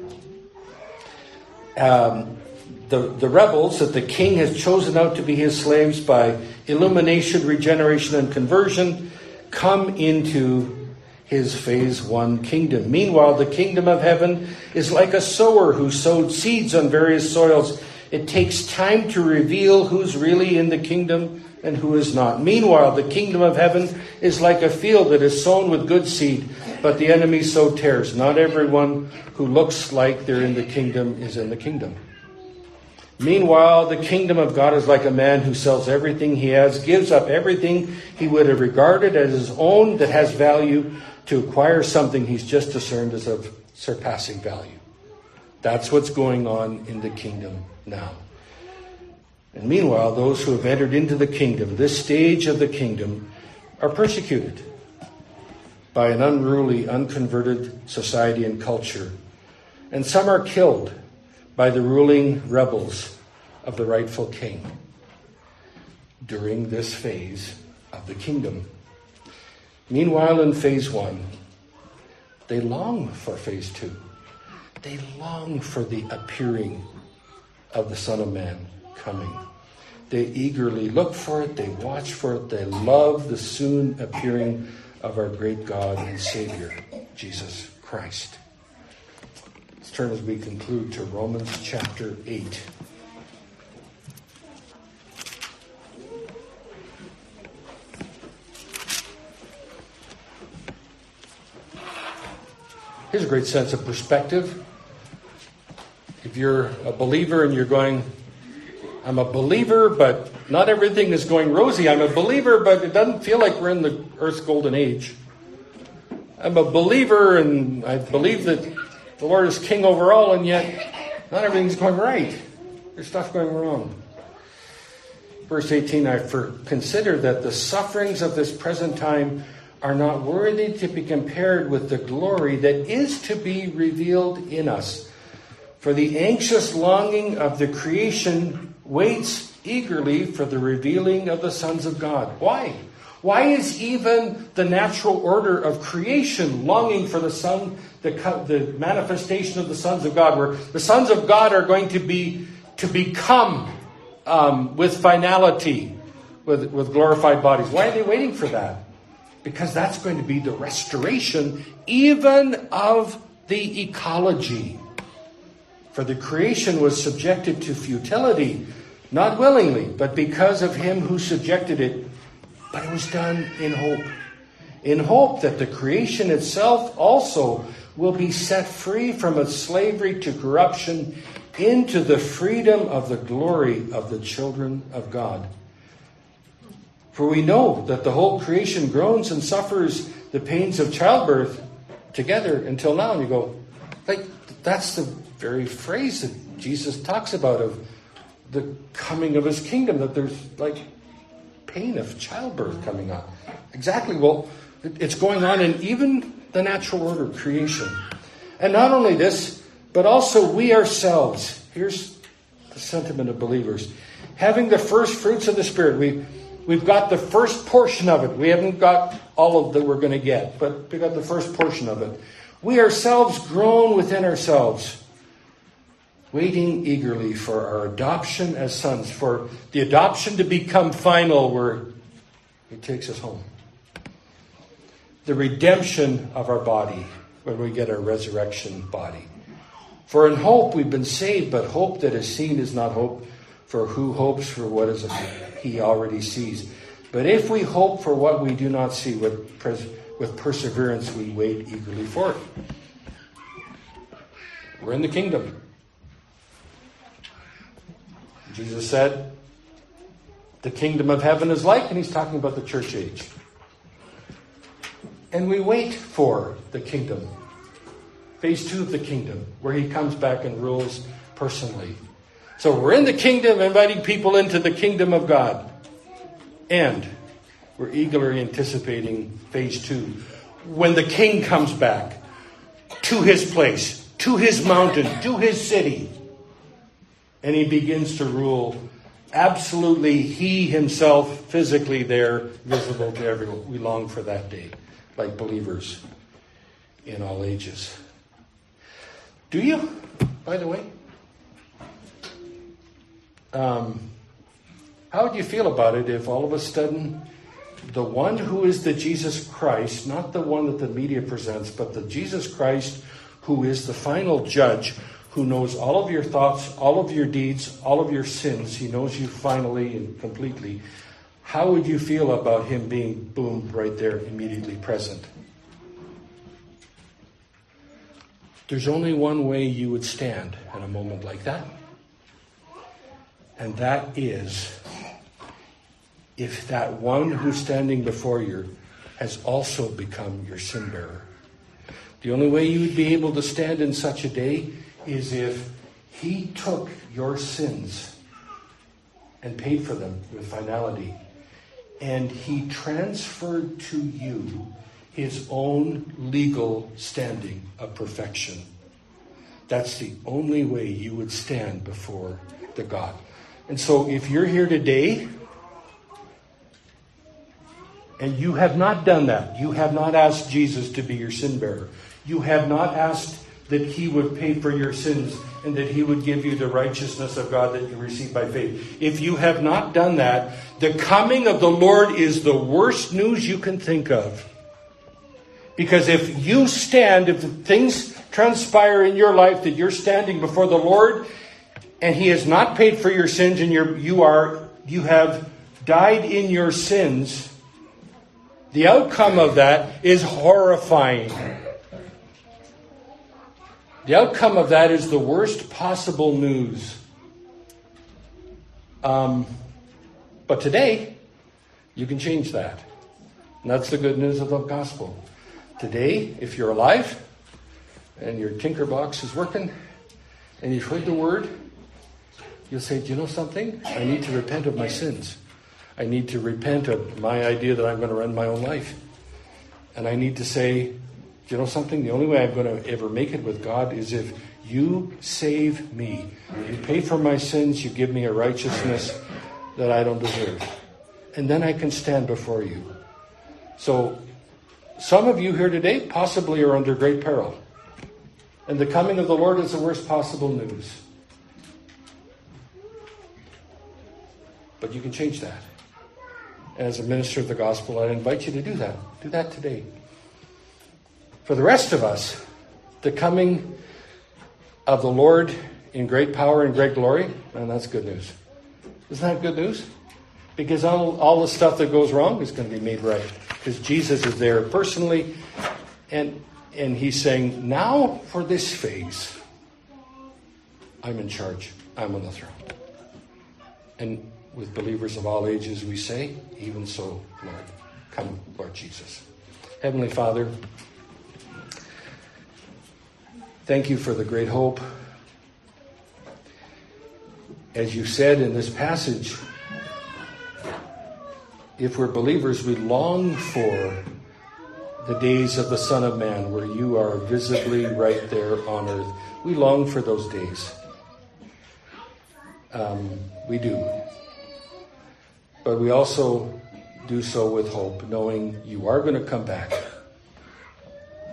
The rebels that the king has chosen out to be his slaves by illumination, regeneration, and conversion come into his phase one kingdom. Meanwhile, the kingdom of heaven is like a sower who sowed seeds on various soils. It takes time to reveal who's really in the kingdom and who is not. Meanwhile, the kingdom of heaven is like a field that is sown with good seed, but the enemy so tares. Not everyone who looks like they're in the kingdom is in the kingdom. Meanwhile, the kingdom of God is like a man who sells everything he has, gives up everything he would have regarded as his own that has value to acquire something he's just discerned as of surpassing value. That's what's going on in the kingdom now. And meanwhile, those who have entered into the kingdom, this stage of the kingdom, are persecuted by an unruly, unconverted society and culture. And some are killed by the ruling rebels of the rightful king during this phase of the kingdom. Meanwhile, in phase one, they long for phase two. They long for the appearing of the Son of Man coming. They eagerly look for it, they watch for it, they love the soon appearing of our great God and Savior, Jesus Christ. Turn as we conclude to Romans chapter 8. Here's a great sense of perspective. If you're a believer and you're going, I'm a believer, but not everything is going rosy. I'm a believer, but it doesn't feel like we're in the earth's golden age. I'm a believer, and I believe that the Lord is king over all, and yet not everything's going right. There's stuff going wrong. Verse 18, I consider that the sufferings of this present time are not worthy to be compared with the glory that is to be revealed in us. For the anxious longing of the creation waits eagerly for the revealing of the sons of God. Why? Why is even the natural order of creation longing for the Son, the manifestation of the sons of God, where the sons of God are going to become with finality, with glorified bodies? Why are they waiting for that? Because that's going to be the restoration even of the ecology. For the creation was subjected to futility, not willingly, but because of him who subjected it. But it was done in hope that the creation itself also will be set free from its slavery to corruption into the freedom of the glory of the children of God. For we know that the whole creation groans and suffers the pains of childbirth together until now. And you go, like, that's the very phrase that Jesus talks about of the coming of his kingdom, that there's like pain of childbirth coming on. Exactly. Well, it's going on in even the natural order of creation. And not only this, but also we ourselves. Here's the sentiment of believers. Having the first fruits of the Spirit, we've got the first portion of it. We haven't got all of that we're going to get, but we got the first portion of it. We ourselves groan within ourselves, waiting eagerly for our adoption as sons, for the adoption to become final, where he takes us home. The redemption of our body, when we get our resurrection body. For in hope we've been saved, but hope that is seen is not hope, for who hopes for what is he already sees? But if we hope for what we do not see, with perseverance we wait eagerly for it. We're in the kingdom. Jesus said, the kingdom of heaven is like, and he's talking about the church age. And we wait for the kingdom, phase 2 of the kingdom, where he comes back and rules personally. So we're in the kingdom, inviting people into the kingdom of God. And we're eagerly anticipating phase 2, when the king comes back to his place, to his mountain, to his city. And he begins to rule absolutely, he himself, physically there, visible to everyone. We long for that day, like believers in all ages. Do you, by the way? How would you feel about it if all of a sudden the one who is the Jesus Christ, not the one that the media presents, but the Jesus Christ who is the final judge, who knows all of your thoughts, all of your deeds, all of your sins, he knows you finally and completely. How would you feel about him being, boom, right there, immediately present? There's only one way you would stand in a moment like that. And that is if that one who's standing before you has also become your sin bearer. The only way you would be able to stand in such a day is if he took your sins and paid for them with finality. And he transferred to you his own legal standing of perfection. That's the only way you would stand before the God. And so if you're here today and you have not done that, you have not asked Jesus to be your sin bearer, you have not asked that he would pay for your sins and that he would give you the righteousness of God that you receive by faith. If you have not done that, the coming of the Lord is the worst news you can think of. Because if you stand, if things transpire in your life that you're standing before the Lord, and he has not paid for your sins, and you have died in your sins, the outcome of that is horrifying. The outcome of that is the worst possible news. But today, you can change that. And that's the good news of the gospel. Today, if you're alive, and your tinker box is working, and you've heard the word, you'll say, do you know something? I need to repent of my sins. I need to repent of my idea that I'm going to run my own life. And I need to say, do you know something? The only way I'm going to ever make it with God is if you save me. You pay for my sins. You give me a righteousness that I don't deserve. And then I can stand before you. So some of you here today possibly are under great peril. And the coming of the Lord is the worst possible news. But you can change that. As a minister of the gospel, I invite you to do that. Do that today. For the rest of us, the coming of the Lord in great power and great glory, and that's good news. Isn't that good news? Because all the stuff that goes wrong is going to be made right. Because Jesus is there personally, and he's saying, now for this phase, I'm in charge. I'm on the throne. And with believers of all ages, we say, even so, Lord, come, Lord Jesus. Heavenly Father, Thank you for the great hope. As you said in this passage, if we're believers, we long for the days of the Son of Man, where you are visibly right there on earth. We long for those days. We do. But we also do so with hope, knowing you are going to come back.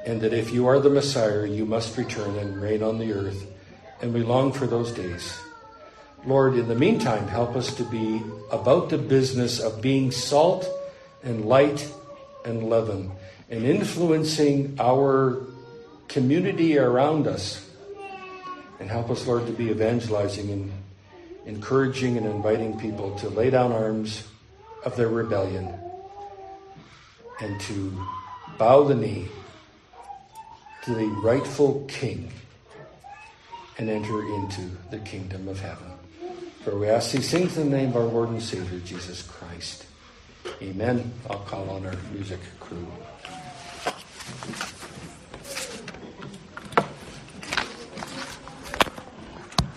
And that if you are the Messiah, you must return and reign on the earth. And we long for those days. Lord, in the meantime, help us to be about the business of being salt and light and leaven, and influencing our community around us. And help us, Lord, to be evangelizing and encouraging and inviting people to lay down arms of their rebellion and to bow the knee to the rightful King and enter into the kingdom of heaven. For we ask these things in the name of our Lord and Savior, Jesus Christ. Amen. I'll call on our music crew.